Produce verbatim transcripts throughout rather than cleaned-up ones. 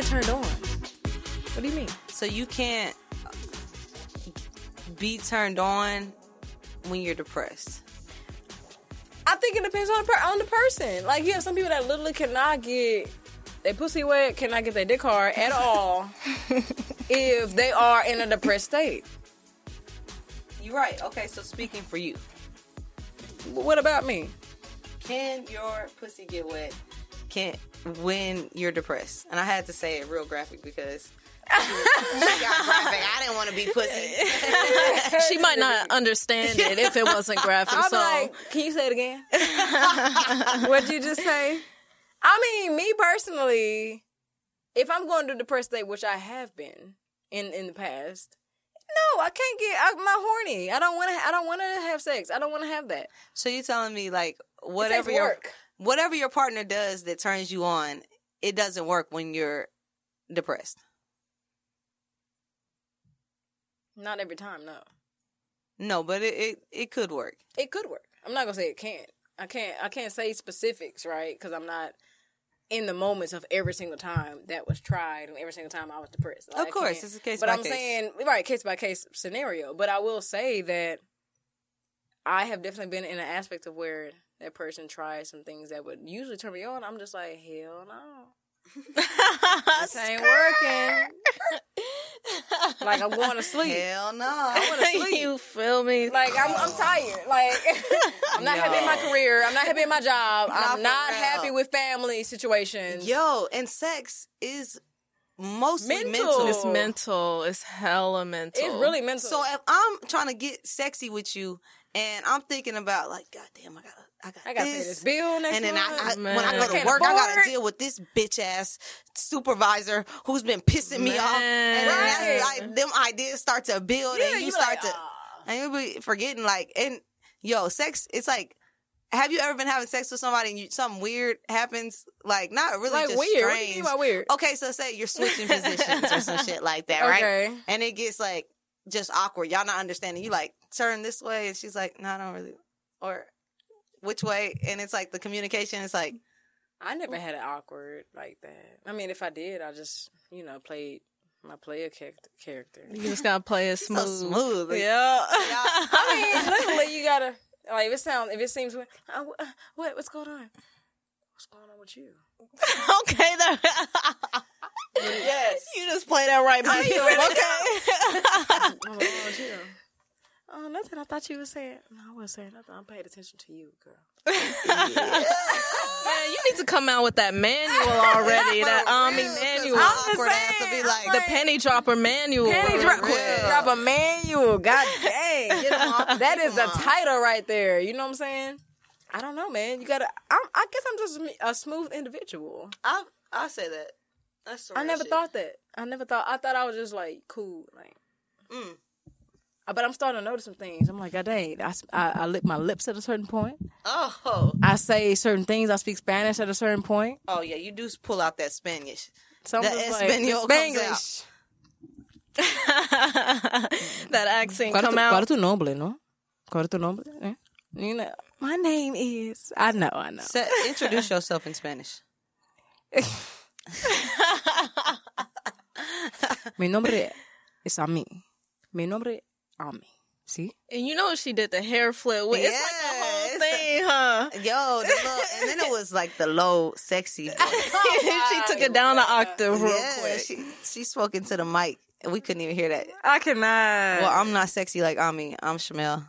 get turned on. What do you mean? So you can't be turned on when you're depressed? I think it depends on the, per- on the person. Like, you have some people that literally cannot get their pussy wet, cannot get their dick hard at all if they are in a depressed state. You're right. Okay, so speaking for you. What about me? Can your pussy get wet Can when you're depressed? And I had to say it real graphic because... She got graphic. I didn't want to be pussy. She might not understand it if it wasn't graphic. I'll be so. Like, can you say it again? What'd you just say? I mean, me personally, if I'm going to a depressed state, which I have been in, in the past, no, I can't get. I'm not horny. I don't want to. I don't want to have sex. I don't want to have that. So you're telling me, like, whatever your work. whatever your partner does that turns you on, it doesn't work when you're depressed. Not every time, no. No, but it, it, it could work. It could work. I'm not going to say it can't. I can't I can't say specifics, right? Because I'm not in the moments of every single time that was tried and every single time I was depressed. Like, of course, it's a case by case. But I'm saying, right, case by case scenario. But I will say that I have definitely been in an aspect of where that person tried some things that would usually turn me on. I'm just like, hell no. This ain't working. Like, I'm going to sleep. Hell no, I want to sleep. You feel me? Like, I'm, I'm tired. Like, I'm not Yo. happy in my career. I'm not happy in my job. Not I'm not happy with family situations. Yo, and sex is mostly mental. mental. It's mental. It's hella mental. It's really mental. So if I'm trying to get sexy with you, and I'm thinking about, like, goddamn, I got to. I got, I got this. this bill next and then I, I, when I go to work, afford. I got to deal with this bitch ass supervisor who's been pissing Man. me off. And then that's, like, them ideas start to build, yeah, and you start like, to, Aw. and you'll be forgetting, like, and yo, sex. It's like, have you ever been having sex with somebody and you, something weird happens? Like, not really, like, just weird. Strange. What do you mean by weird? Okay, so say you're switching positions or some shit like that, right? Okay. And it gets like just awkward. Y'all not understanding. You like turn this way, and she's like, "No, I don't really," or. Which way? And it's like the communication is like... I never had it awkward like that. I mean, if I did, I just, you know, played my player character. You just gotta play it smooth. So smooth. Like, yeah. I mean, literally, you gotta... Like, if it, sounds, if it seems... Uh, what? What's going on? What's going on with you? Okay, though. Yes. You just play that right by you. Okay. What's going on with you? Oh, nothing. I thought you were saying. No, I wasn't saying nothing. I'm paying attention to you, girl. Yeah. Man, you need to come out with that manual already. That um, real, manual. I'm awkward saying, ass to be like, like the penny dropper manual. Penny dro- dropper manual. God dang. Get them off. That is the title right there. You know what I'm saying? I don't know, man. You gotta. I'm, I guess I'm just a smooth individual. I I say that. That's the I never shit. thought that. I never thought. I thought I was just like cool, like. Mm. But I'm starting to notice some things. I'm like, God dang, I, I, I lick my lips at a certain point. Oh. I say certain things. I speak Spanish at a certain point. Oh, yeah, you do pull out that Spanish. Some that Espanol like, comes out. That accent Cuarto, come out. Cuarto Noble, no? Cuarto Noble? Eh? You know, my name is... I know, I know. So, introduce yourself in Spanish. Mi nombre es a mí. Mi nombre on me. See? And you know she did the hair flip. It's yeah, like the whole thing, the, huh? Yo, the little, and then it was like the low, sexy voice. Oh, she took it down an octave real yeah, quick. She, she spoke into the mic. And we couldn't even hear that. I cannot. Well, I'm not sexy like Ami. I'm Shamel.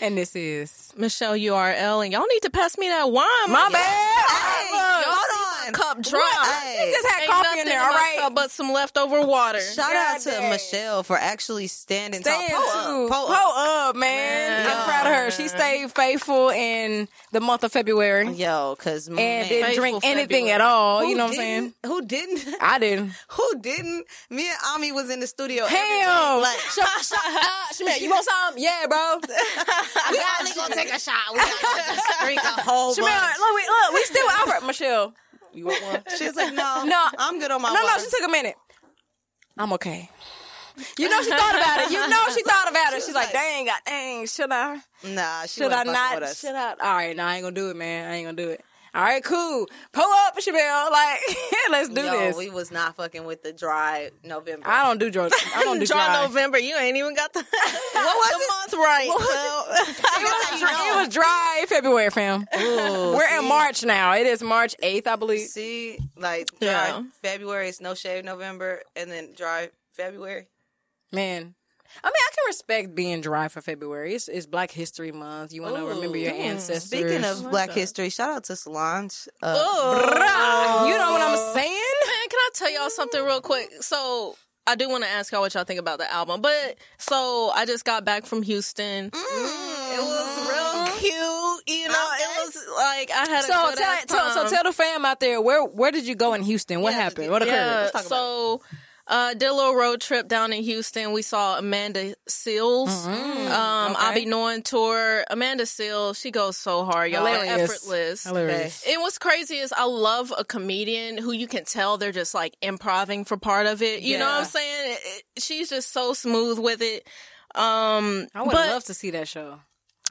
And this is Michelle U R L. And y'all need to pass me that wine. My, my bad. Hey, oh, hold on. Cup drop. Hey. Just had Ain't coffee in there, all right? Cup but some leftover water. Shout God out to dang. Michelle for actually standing Stand tall. Stand up. Po up, man. man. I'm proud of her. She stayed faithful in the month of February. Yo, because man. And didn't drink anything February. At all. Who you know what I'm saying? Who didn't? I didn't. Who didn't? Me and Ami was in the studio. Hell. Like, shut up. You want some? Yeah, bro. We only gonna take a shot. We gotta drink a whole Shamel, bunch. Look, we, look, we still out. Michelle, you want one? She's like, no, no, I'm good on my. No, water. No, she took a minute. I'm okay. You know she thought about it. You know she thought about it. She She's like, like, dang, God, dang, should I? Nah, she should I not? Should I? All right, no, I ain't gonna do it, man. I ain't gonna do it. all right, cool. Pull up, Shabelle. Like, let's do Yo, this. We was not fucking with the dry November. I don't do dry. I don't do dry, dry November. You ain't even got the what was the it? month right. What was so. it? It, was dry, it was dry February, fam. Ooh, We're see? in March now. It is March eighth, I believe. See, like dry yeah. February is no shave November, and then dry February. Man. I mean, I can respect being dry for February. It's, it's Black History Month. You want to remember your ancestors. Speaking of Black History, shout out to Solange. Uh, oh. You know what I'm saying? Man, can I tell y'all something real quick? So I do want to ask y'all what y'all think about the album. But so I just got back from Houston. Mm. It was real cute. You know, okay. it was like I had a so good tell, tell, time. So tell the fam out there, where where did you go in Houston? What yeah, happened? What occurred? Yeah, Let's talk so. About it. Uh, did a little road trip down in Houston. We saw Amanda Seals. Mm-hmm. Um, okay. I'll be knowing tour. Amanda Seals, she goes so hard, y'all. Hilarious. Effortless. Hilarious. Okay. And what's crazy is I love a comedian who you can tell they're just like improvising for part of it. You yeah. know what I'm saying? It, it, she's just so smooth with it. Um, I would love to see that show.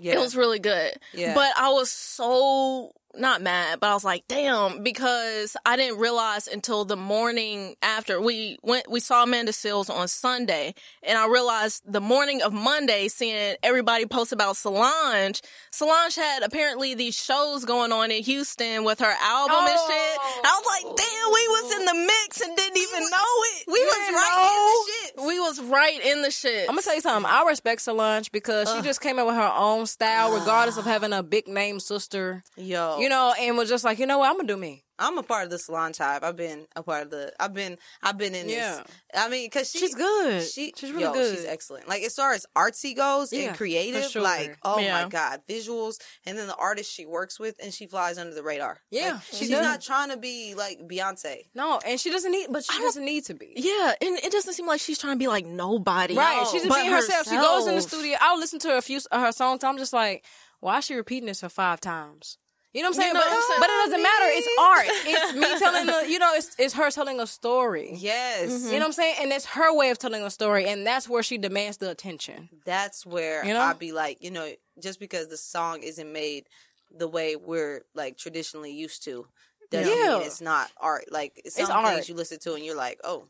Yeah. It was really good. Yeah. But I was so... not mad, but I was like, damn, because I didn't realize until the morning after we went, we saw Amanda Seals on Sunday, and I realized the morning of Monday, seeing everybody post about Solange, Solange had apparently these shows going on in Houston with her album oh. and shit. And I was like, damn, we was in the mix and didn't even know it. We was yeah, right no. in the shit. We was right in the shit. I'm gonna tell you something. I respect Solange because Ugh. she just came up with her own style, regardless of having a big name sister. Yo. You know, and was just like, you know what, I'm gonna do me. I'm a part of the Solange hive. I've been a part of the. I've been. I've been in yeah. this. I mean, because she, she's good. She, she's really yo, good. She's excellent. Like as far as artsy goes yeah, and creative, sure. like oh yeah. my god, visuals, and then the artists she works with, and she flies under the radar. Yeah, like, she she's does. not trying to be like Beyonce. No, and she doesn't need. But she doesn't need to be. Yeah, and it doesn't seem like she's trying to be like nobody. Right. No, she's just being herself. herself. She goes in the studio. I'll listen to a few of her songs. I'm just like, why is she repeating this for five times? You know what I'm saying? You know but, what I'm saying? But it doesn't matter. It's art. It's me telling the, you know, it's it's her telling a story. Yes. Mm-hmm. You know what I'm saying? And it's her way of telling a story. And that's where she demands the attention. That's where you know? I'd be like, you know, just because the song isn't made the way we're like traditionally used to, doesn't yeah. mean it's not art. Like some it's art. Things you listen to and you're like, oh,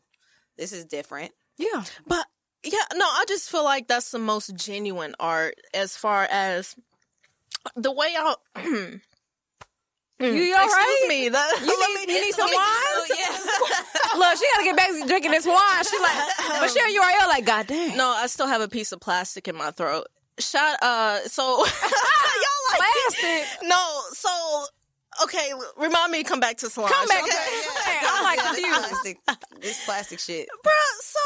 this is different. Yeah. But yeah, no, I just feel like that's the most genuine art as far as the way I... Mm. You all right? Excuse me. That, you need, me, you need some wine? Oh, yeah. Look, she got to get back to drinking this wine. She like, but she on U R L like, God damn. No, I still have a piece of plastic in my throat. Shot, uh, so. Y'all like. Plastic? No, so. Okay, remind me to come back to Solange. Come back. Okay, yeah. I'm like confused. Plastic. This plastic shit. Bro, so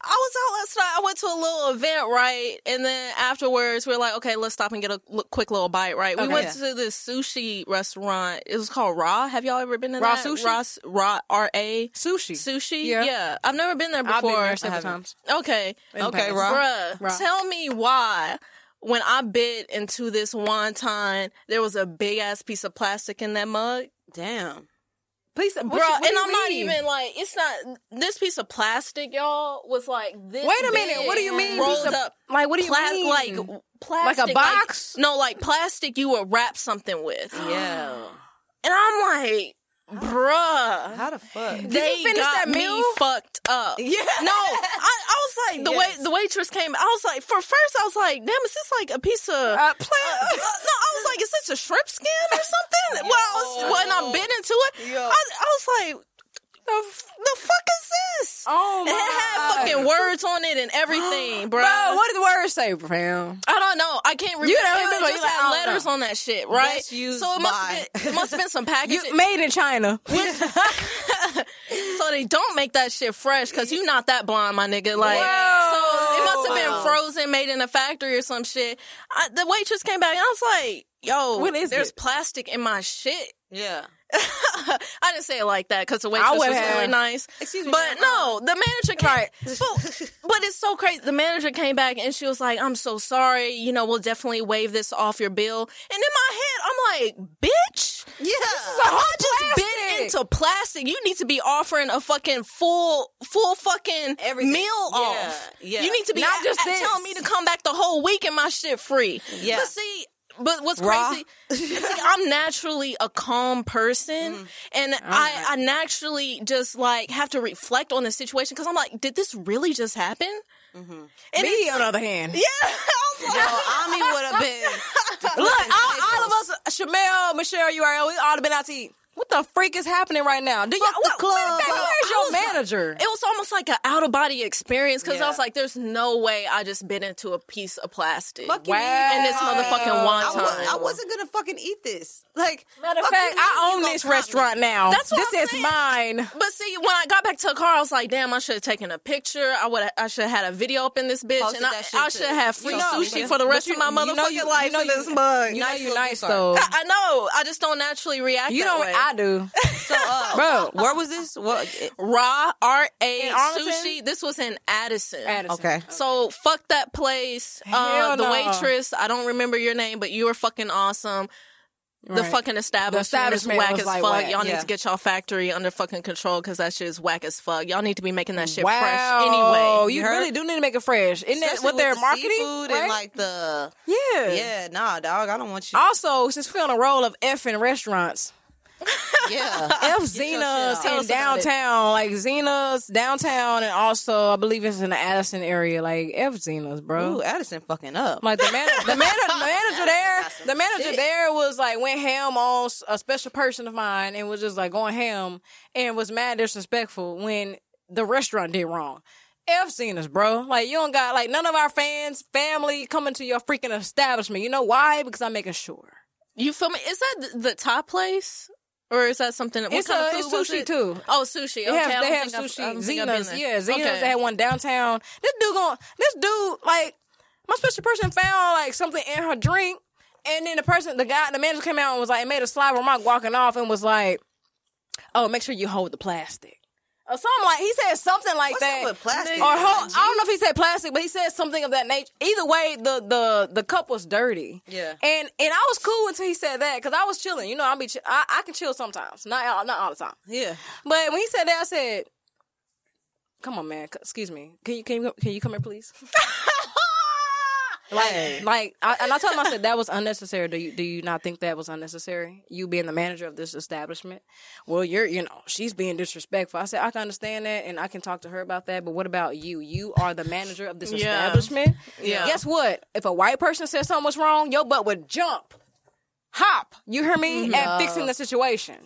I was out last night. I went to a little event, right? And then afterwards, we were like, okay, let's stop and get a l- quick little bite, right? Okay. We went yeah. to this sushi restaurant. It was called Ra. Have y'all ever been to Ra that? Sushi? Ra, Ra, R-A. Sushi. Sushi? Yeah. yeah. I've never been there before. I've been there several times. Okay. In okay, Ra. Bruh, Ra. Tell me why. When I bit into this wonton, there was a big-ass piece of plastic in that mug. Damn. Please, bro, you, and I'm mean? not even, like, it's not, this piece of plastic, y'all, was, like, this Wait a minute, what do you mean? Rolled piece of, up. Like, what do you pla- mean? Like, plastic. Like a box? Like, no, like, plastic you would wrap something with. Yeah. And I'm like... Bruh. How the fuck? Did they you got that meal? me fucked up. Yeah. No, I, I was like, the yes. way the waitress came, I was like, for first, I was like, damn, is this like a piece of... Uh, plant? Uh, no, I was like, is this a shrimp skin or something? Yo, well, I was, when I bit into it, I, I was like... The, f- the fuck is this? Oh my! It had fucking words on it and everything, bro. Bro, what did the words say, fam? I don't know. I can't remember. You know, it just like, had letters know. on that shit, right? So it must been, it must have been some packaging made in China. So they don't make that shit fresh because you not that blonde, my nigga. Like, Whoa. so it must have been frozen, made in a factory or some shit. I, the waitress came back and I was like, "Yo, what is there's it? plastic in my shit." Yeah. I didn't say it like that because the waitress was have. really nice. Excuse me, but no, the manager came. Right. But, but it's so crazy. The manager came back and she was like, "I'm so sorry. You know, we'll definitely waive this off your bill." And in my head, I'm like, "Bitch, yeah, this is a hard just bit into plastic. You need to be offering a fucking full, full fucking Everything. meal yeah. off. Yeah. You need to be not at, just at telling me to come back the whole week and my shit free. Yeah, but see." But what's Ra. crazy, it's like I'm naturally a calm person, mm. and oh I, I naturally just, like, have to reflect on the situation, because I'm like, did this really just happen? Mm-hmm. And me, on the other hand. Yeah. I was like, no, Ami would have been. Look, all, all of us, Shamel, Michelle, U R L, we all have been out to eat. What the freak is happening right now? Do you the club? Wait, wait, where's your was, manager? It was almost like an out-of-body experience, because yeah. I was like, there's no way I just bit into a piece of plastic. Fucking wow. And this motherfucking wonton. I, I wasn't going to fucking eat this. Like, matter of fact, I own this restaurant me. now. That's what This I'm is saying. mine. But see, when I got back to the car, I was like, damn, I should have taken a picture. I would. I should have had a video up in this bitch. Posted and I should have free you know, sushi but, for the rest you, of my motherfucking you know you, life you know in this mug. You know you're nice, though. I know. I just don't naturally react that way. I do. So, uh, bro, where was this? What? Ra, R A, Sushi. This was in Addison. Addison. Okay. So, fuck that place. Uh, the no. waitress, I don't remember your name, but you were fucking awesome. The right. fucking establishment, the establishment is whack as like fuck. Whack. Y'all yeah. need to get y'all factory under fucking control, because that shit is whack as fuck. Y'all need to be making that shit wow. fresh anyway. You, you really do need to make it fresh. Isn't that what they're the marketing? Seafood right? and like the... Yeah. Yeah, nah, dog. I don't want you... Also, since we're on a roll of effing restaurants... Yeah. F Zena's in downtown. Like Zena's downtown, and also I believe it's in the Addison area. Like F Zena's, bro. Ooh, Addison fucking up. Like the man the, man- the manager there the manager shit. there was like went ham on a special person of mine and was just like going ham and was mad disrespectful when the restaurant did wrong. F Zena's, bro. Like, you don't got like none of our fans, family coming to your freaking establishment. You know why? Because I'm making sure. You feel me? Is that the top place? Or is that something? What it's, kind a, of food it's sushi it? too. Oh, sushi. Okay, they have, they have sushi. Zena's, yeah, Zena's. Okay. They had one downtown. This dude going. This dude, like, my special person found like something in her drink, and then the person, the guy, the manager came out and was like, made a slide remark walking off, and was like, "Oh, make sure you hold the plastic." Or something like he said something like What's that. Up with plastic? Or hold, I don't know if he said plastic, but he said something of that nature. Either way, the the the cup was dirty. Yeah. And and I was cool until he said that, because I was chilling. You know, I be ch- I, I can chill sometimes, not not all the time. Yeah. But when he said that, I said, "Come on, man. Excuse me. Can you can you can you come here, please?" Like, hey. like, I, and I told him, I said, that was unnecessary. Do you do you not think that was unnecessary? You being the manager of this establishment? Well, you're, you know, she's being disrespectful. I said, I can understand that, and I can talk to her about that, but what about you? You are the manager of this yeah. establishment. Yeah. Guess what? If a white person said something was wrong, your butt would jump, hop, you hear me, mm-hmm. at fixing the situation.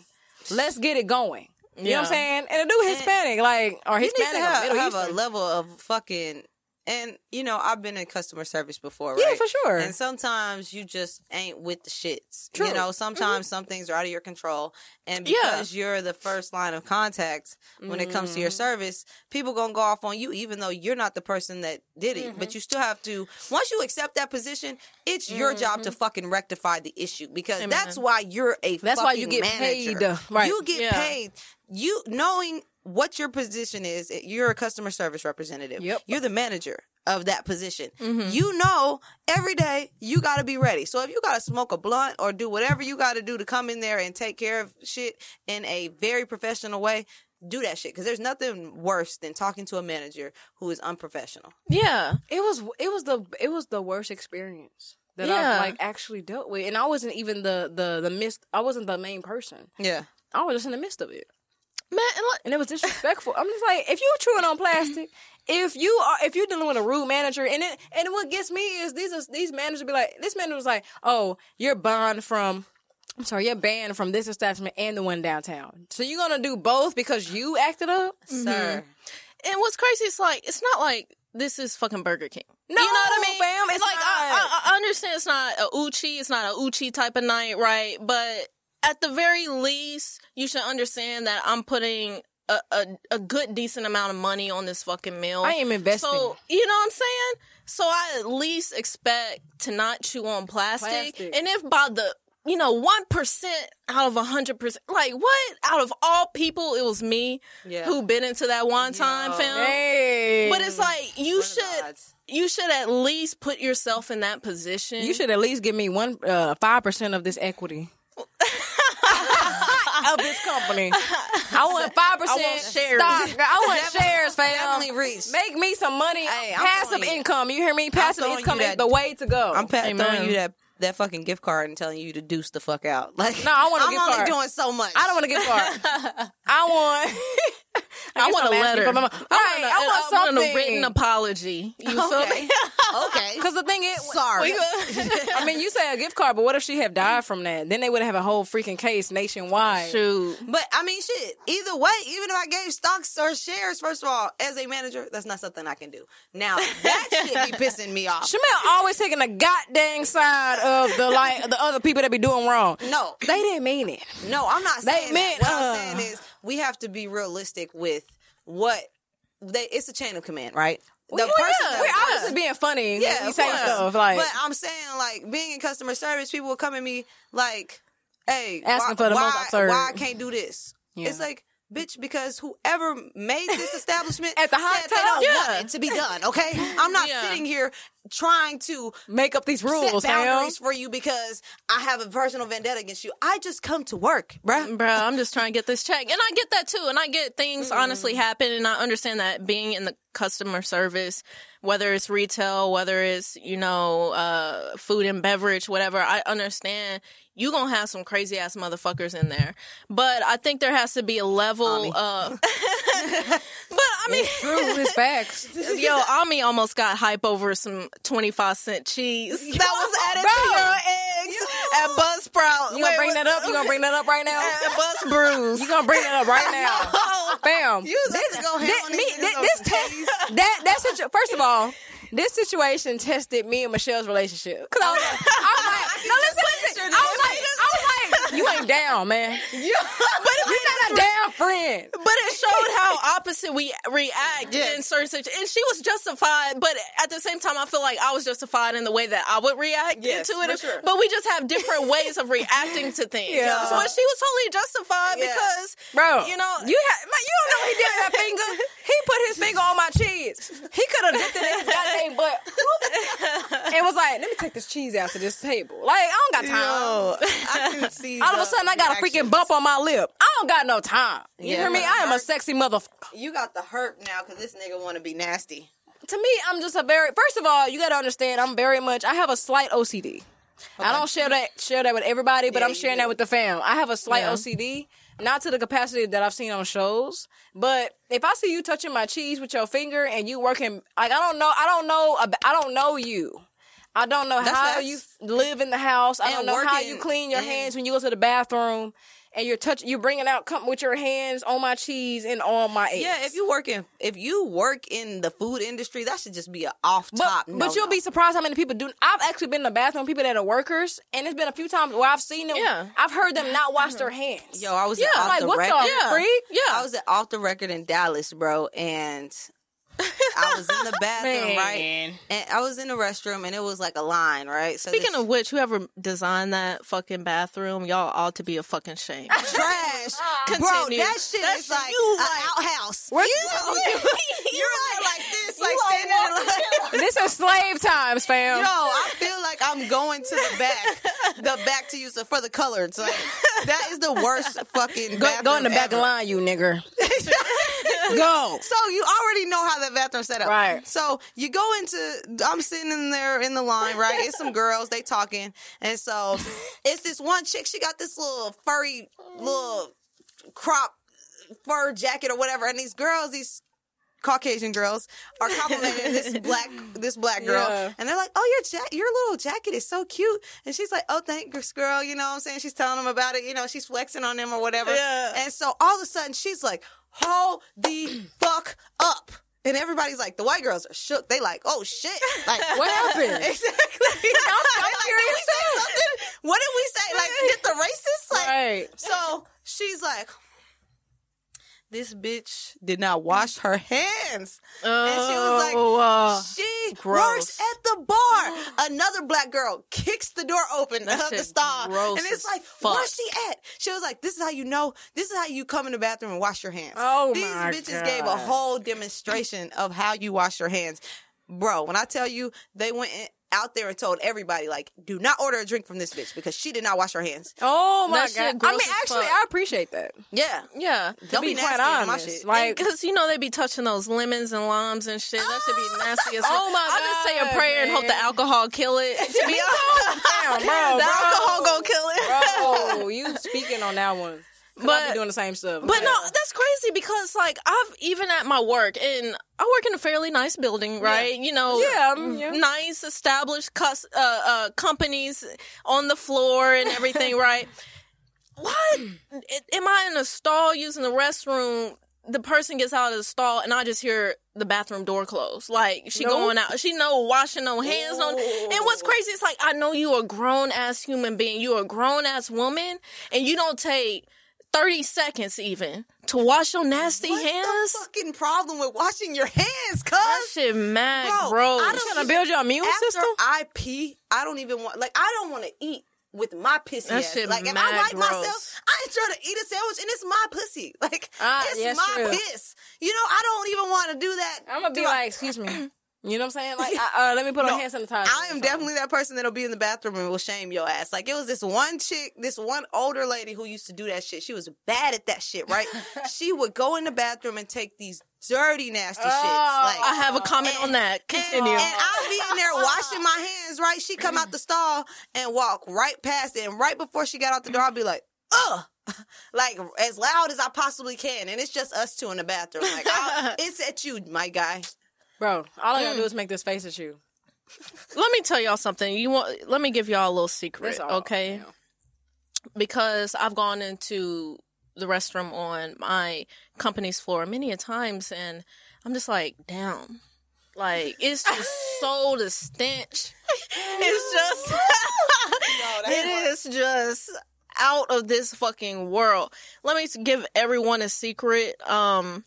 Let's get it going. You yeah. know what I'm saying? And a dude Hispanic, and like, or Hispanic. You need to have, have a level of fucking... And, you know, I've been in customer service before, right? Yeah, for sure. And sometimes you just ain't with the shits. True. You know, sometimes mm-hmm. some things are out of your control. And because yeah. you're the first line of contact when mm-hmm. it comes to your service, people going to go off on you, even though you're not the person that did it. Mm-hmm. But you still have to, once you accept that position, it's mm-hmm. your job to fucking rectify the issue. Because Amen. that's why you're a that's fucking manager. That's why you get manager. paid. Uh, right. You get yeah. paid. You knowing... what your position is, you're a customer service representative. Yep. You're the manager of that position. Mm-hmm. You know every day you got to be ready. So if you got to smoke a blunt or do whatever you got to do to come in there and take care of shit in a very professional way, do that shit. Because there's nothing worse than talking to a manager who is unprofessional. Yeah. It was it was the it was the worst experience that yeah. I've like actually dealt with. And I wasn't even the the the missed, I wasn't the main person. Yeah. I was just in the midst of it. Man, and, like, and it was disrespectful. I'm just like, if you're chewing on plastic, if you are, if you're dealing with a rude manager, and it, and what gets me is these are, these managers be like, this manager was like, oh, you're banned from, I'm sorry, you're banned from this establishment and the one downtown. So you're gonna do both because you acted up, mm-hmm. sir. And what's crazy is like, it's not like this is fucking Burger King. No, you know what I mean? Fam, it's like I, I, I understand it's not a Uchi, it's not a Uchi type of night, right? But at the very least, you should understand that I'm putting a, a, a good, decent amount of money on this fucking meal. I am investing. So, you know what I'm saying? So I at least expect to not chew on plastic. plastic. And if by the, you know, one percent out of one hundred percent, like what? Out of all people, it was me yeah. who been into that one time, fam. Hey. But it's like, you what should... You should at least put yourself in that position. You should at least give me one uh, five percent of this equity. Of this company. I want five percent shares. Stock. I want definitely, shares, fam. Definitely reach. Make me some money. Hey, passive income. You hear me? Passive income is the way to go. I'm pa- throwing you that that fucking gift card and telling you to deuce the fuck out. Like, no, I want a gift card. I'm only doing so much. I don't want a gift card. I want... I, I want a letter. Right, I want, I want something. I want a written apology. You feel me? Okay. Because the thing is, sorry. We, I mean, you say a gift card, but what if she had died from that? Then they would have a whole freaking case nationwide. Shoot. But I mean, shit. Either way, even if I gave stocks or shares, first of all, as a manager, that's not something I can do. Now that shit be pissing me off. Shamel always taking the goddamn side of the like the other people that be doing wrong. No, they didn't mean it. No, I'm not saying they meant. That. What uh, I'm saying is. We have to be realistic with what they, it's a chain of command, right? The well, person yeah. We're yeah. obviously being funny. Yeah, you say stuff like. But I'm saying, like, being in customer service, people will come at me like, "Hey, asking why, for the why, most absurd. Why I can't do this?" Yeah. It's like, bitch, because whoever made this establishment at the hot said they don't yeah. want it to be done. Okay, I'm not yeah. sitting here trying to make up these rules, set boundaries fam. For you because I have a personal vendetta against you. I just come to work, bruh. Bruh, I'm just trying to get this check. And I get that too. And I get things mm-hmm. honestly happen. And I understand that being in the customer service, whether it's retail, whether it's, you know, uh, food and beverage, whatever, I understand you gonna have some crazy ass motherfuckers in there. But I think there has to be a level Ami. Of... But I mean, it's true. It's facts. Yo, Ami almost got hype over some twenty-five cent cheese that was added bro. To your eggs yeah. at Buzzsprout. You gonna Wait, bring what? That up? You gonna bring that up right now? At Buzz Brews. You gonna bring that up right now? No. Bam. You this go that, me, this, this test that that's such a, first of all. This situation tested me and Michelle's relationship. Cause I was like, I'm like, no, listen, listen. I was like, I was like, you ain't down, man. You, but you not a damn friend. But it showed how opposite we react yes. in certain situations. And she was justified, but at the same time, I feel like I was justified in the way that I would react yes, to it. Sure. But we just have different ways of reacting to things. Yeah. So, but she was totally justified yeah. because, bro, you know, you ha- you don't know he did that finger. He put his finger on my cheese. He could have dipped it in his goddamn. But it was like, let me take this cheese out to this table. Like, I don't got time. Yo, I can see all of a sudden, I got reactions. A freaking bump on my lip. I don't got no time. You yeah, hear me? I am a sexy motherfucker. You got the hurt now because this nigga want to be nasty. To me, I'm just a very. First of all, you got to understand, I'm very much. I have a slight O C D. Okay. I don't share that share that with everybody, but yeah, I'm sharing that with the fam. I have a slight yeah. O C D. Not to the capacity that I've seen on shows, but if I see you touching my cheese with your finger and you working, like, I don't know, I don't know, I don't know you. I don't know that's how that's, you live in the house. I don't know working, how you clean your hands when you go to the bathroom and you're touching, you're bringing out come with your hands on my cheese and on my eggs. Yeah, if you work in, if you work in the food industry, that should just be an off top. But, no, but you'll no. be surprised how many people do. I've actually been in the bathroom, people that are workers, and it's been a few times where I've seen them. Yeah. I've heard them not wash mm-hmm. their hands. Yo, I was yeah, at like, off the record. Yeah. Freak? Yeah, I was at Off the Record in Dallas, bro, and I was in the bathroom, man. Right? And I was in the restroom, and it was like a line, right? So Speaking this... of which, whoever designed that fucking bathroom, y'all ought to be a fucking shame. Trash. uh, bro, that shit that is shit like an like... outhouse. You, you're like, like this, like standing in like... This is slave times, fam. Yo, I feel like I'm going to the back, the back to you, so for the colored. So that is the worst fucking go, bathroom Go in the back ever. Line, you nigger. Go. So you already know how that bathroom set up. Right. So you go into, I'm sitting in there in the line, right? It's some girls, they talking. And so it's this one chick, she got this little furry, little crop fur jacket or whatever. And these girls, these Caucasian girls are complimenting this black this black girl. Yeah. And they're like, oh, your ja- your little jacket is so cute. And she's like, oh, thanks, girl. You know what I'm saying? She's telling them about it. You know, she's flexing on them or whatever. Yeah. And so all of a sudden, she's like, hold the fuck up. And everybody's like, the white girls are shook. They like, oh, shit. Like, what happened? Exactly. I'm, I'm like, curious. Did we say something? What did we say? Like, get the racist? Like, right. So she's like, this bitch did not wash her hands. Oh, and she was like, she gross. Works at the bar. Another black girl kicks the door open that of the stall. And it's like, where's she at? She was like, this is how you know. This is how you come in the bathroom and wash your hands. Oh, These my bitches God. Gave a whole demonstration of how you wash your hands. Bro, when I tell you, they went in. out there and told everybody, like, do not order a drink from this bitch because she did not wash her hands. Oh, my that God. I mean, actually, fuck. I appreciate that. Yeah. Yeah. Don't be, be nasty on my shit. Like, because, you know, they be touching those lemons and limes and shit. That should be nasty as hell. Oh, my God. I'll just say a prayer man. and hope the alcohol kill it. To be honest. Damn, bro. The bro. alcohol gonna kill it. Bro, you speaking on that one. But I be doing the same stuff. But like, no, that's crazy because, like, I've even at my work, and I work in a fairly nice building, right? Yeah. You know, yeah, um, yeah. nice established cus- uh, uh, companies on the floor and everything, right? What? Am I in a stall using the restroom? The person gets out of the stall, and I just hear the bathroom door close. Like, she nope. going out. She no washing no hands. No. And what's crazy is, like, I know you a grown-ass human being. You a grown-ass woman, and you don't take thirty seconds even to wash your nasty What's hands. What's the fucking problem with washing your hands, cuz? That shit mad, bro. bro. I don't trying to build your immune after system? After I pee, I don't even want, like, I don't want to eat with my pissy that ass. Shit like, mad, if I wipe gross. myself, I ain't trying to eat a sandwich and it's my pussy. Like, uh, it's yeah, my true. piss. You know, I don't even want to do that. I'm going to be like, I- excuse me. You know what I'm saying? Like, uh, let me put on no, hand sanitizer. I am definitely that person that'll be in the bathroom and will shame your ass. Like, it was this one chick, this one older lady who used to do that shit. She was bad at that shit, right? She would go in the bathroom and take these dirty, nasty oh, shits. Like, I have a comment and, on that. Continue. And, and I'll be in there washing my hands, right? She come out the stall and walk right past it. And right before she got out the door, I'll be like, ugh. Like, as loud as I possibly can. And it's just us two in the bathroom. Like, I'll, it's at you, my guy. Bro, all I gotta mm. do is make this face at you. Let me tell y'all something. You want? Let me give y'all a little secret, all, okay? Yeah. Because I've gone into the restroom on my company's floor many a times, and I'm just like, damn. Like, it's just so the stench. It's just... no, it is just out of this fucking world. Let me give everyone a secret. Um...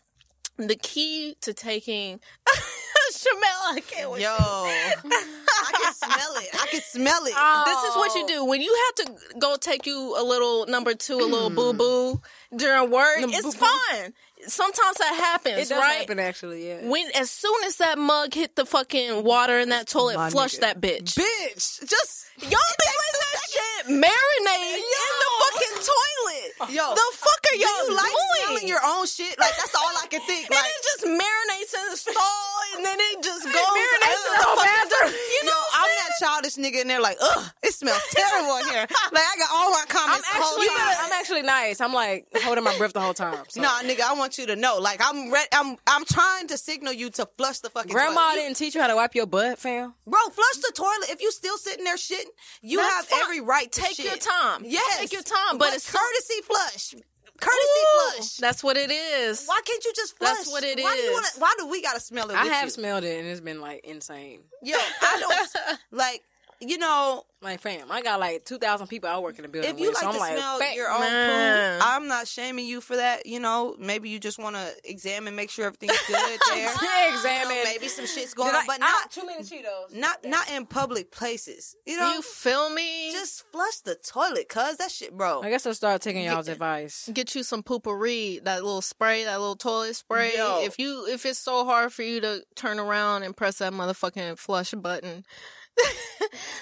The key to taking... Shamel, I can't wait. Yo. I can smell it. I can smell it. Oh. This is what you do. When you have to go take you a little number two, a little boo-boo during work, the it's boo-boo. fun. Sometimes that happens, right? It does right? happen, actually, yeah. When, as soon as that mug hit the fucking water in that toilet, My flush nigga. that bitch. Bitch! Just... Y'all be letting that shit marinate Yo. in the fucking toilet. Yo, the fuck are y'all do you like doing? Smelling your own shit? Like, that's all I can think. Like, and it just marinates in the stall, and then it just goes. It marinates in the bathroom. You know, Yo, I'm that childish nigga, and they're like, ugh, it smells terrible in here. Like, I got all my comments. I'm actually, the whole time. I'm actually nice. I'm like holding my breath the whole time. So. Nah, nigga, I want you to know. Like, I'm, re- I'm, I'm trying to signal you to flush the fucking. Grandma toilet. didn't teach you how to wipe your butt, fam. Bro, flush the toilet. If you still sitting there shitting. You That's have fun. every right to take shit. your time. Yes, take your time, but, but it's courtesy flush. Courtesy Ooh, flush. That's what it is. Why can't you just flush? That's what it why is. Do you wanna, why do we gotta smell it? I with have you? smelled it and it's been like insane. Yo, I don't like. You know, like fam, I got like two thousand people I work in the building. If you with, like so to I'm smell like, your own man. poo, I'm not shaming you for that. You know, maybe you just want to examine, make sure everything's good there. examine, you know, maybe some shit's going Did on, I, but I, not too many Cheetos. Not yeah. not in public places. You know, you feel me? Just flush the toilet, cuz that shit, bro. I guess I'll start taking y'all's get, advice. Get you some poopery, that little spray, that little toilet spray. Yo. If you if it's so hard for you to turn around and press that motherfucking flush button.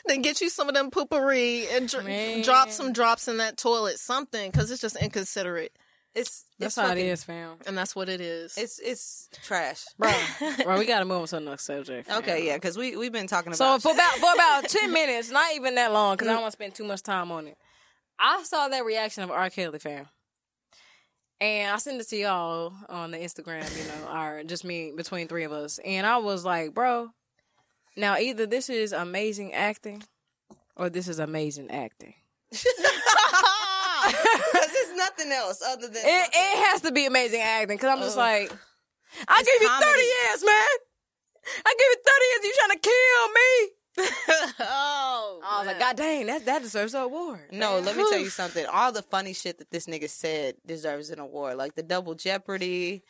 Then get you some of them poopery and dr- drop some drops in that toilet, something, because it's just inconsiderate. It's that's it's how fucking, it is, fam, and that's what it is. It's it's trash, bro. Bro, we gotta move on to the next subject. Fam. Okay, yeah, because we we've been talking about so for about for about ten minutes, not even that long, because mm. I don't want to spend too much time on it. I saw that reaction of R. Kelly, fam, and I sent it to y'all on the Instagram, you know, or just me between three of us, and I was like, bro. Now, either this is amazing acting or this is amazing acting. Because it's nothing else other than... It, it has to be amazing acting because I'm just oh. like, I give you thirty years, man. I give you thirty years. You trying to kill me. oh, I was man. like, God dang, that, that deserves an award. No, man. let me tell you something. All the funny shit that this nigga said deserves an award. Like the Double Jeopardy.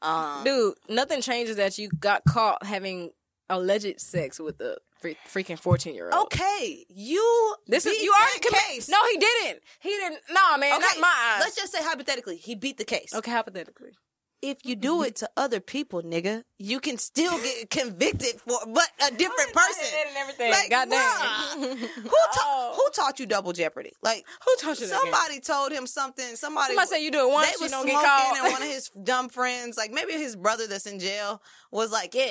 Um, Dude, nothing changes that you got caught having... alleged sex with a freaking fourteen-year-old. Okay, you this beat is you already committed. No, he didn't. He didn't. No, man, okay, not my eyes. Let's just say hypothetically, he beat the case. Okay, hypothetically. if you do it to other people, nigga, you can still get convicted for, but a different person. And everything. Like, goddamn. Who, ta- oh. who taught you double jeopardy? Like, who taught you? Somebody told him something. Somebody, somebody said you do it once, you don't get caught. And one of his dumb friends, like maybe his brother that's in jail, was like, yeah.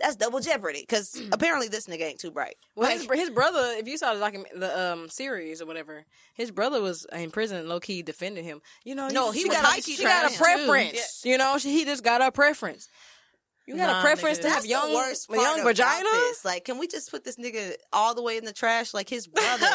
That's double jeopardy, because apparently this nigga ain't too bright. Well, like, his, his brother, if you saw the, document, the um, series or whatever, his brother was in prison, low key defending him. You know, no, he, he was got, like, she got a him. preference. Yeah. You know, she, he just got a preference. You got nah, a preference nigga. to have young, young vagina? Like, can we just put this nigga all the way in the trash? Like his brother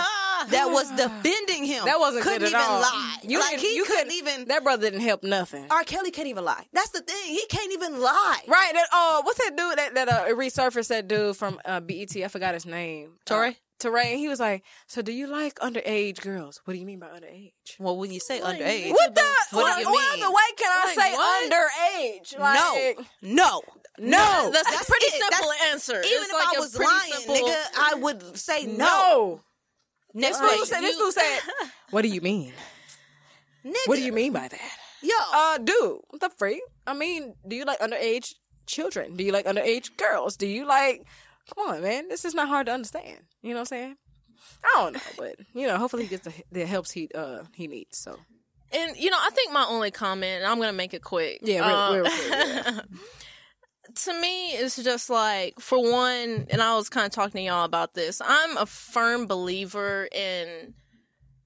that was defending him, that wasn't couldn't good at even all. lie. You like he you couldn't, couldn't even. That brother didn't help nothing. R. Kelly can't even lie. That's the thing. He can't even lie. Right? That uh, what's that dude that that uh, resurfaced? That dude from uh, B E T. I forgot his name. Torrey. Uh, Torrey, and he was like, so do you like underage girls? What do you mean by underage? Well, when you say what underage, what the? What, what do you mean? What other way can I like, say what? underage? Like, no, no, no. That's, that's a pretty it. simple that's, answer. Even it's if like I was lying, simple, nigga, I would say no. no. This fool said, this fool said, what do you mean? Nigga. What do you mean by that? Yo. Uh, dude, what the freak? I mean, do you like underage children? Do you like underage girls? Do you like... Come on, man. This is not hard to understand. You know what I'm saying? I don't know, but, you know, hopefully he gets the, the helps he uh, he needs, so. And, you know, I think my only comment, and I'm going to make it quick. Yeah, really, um, really, really, yeah. To me, it's just like, for one, and I was kind of talking to y'all about this, I'm a firm believer in...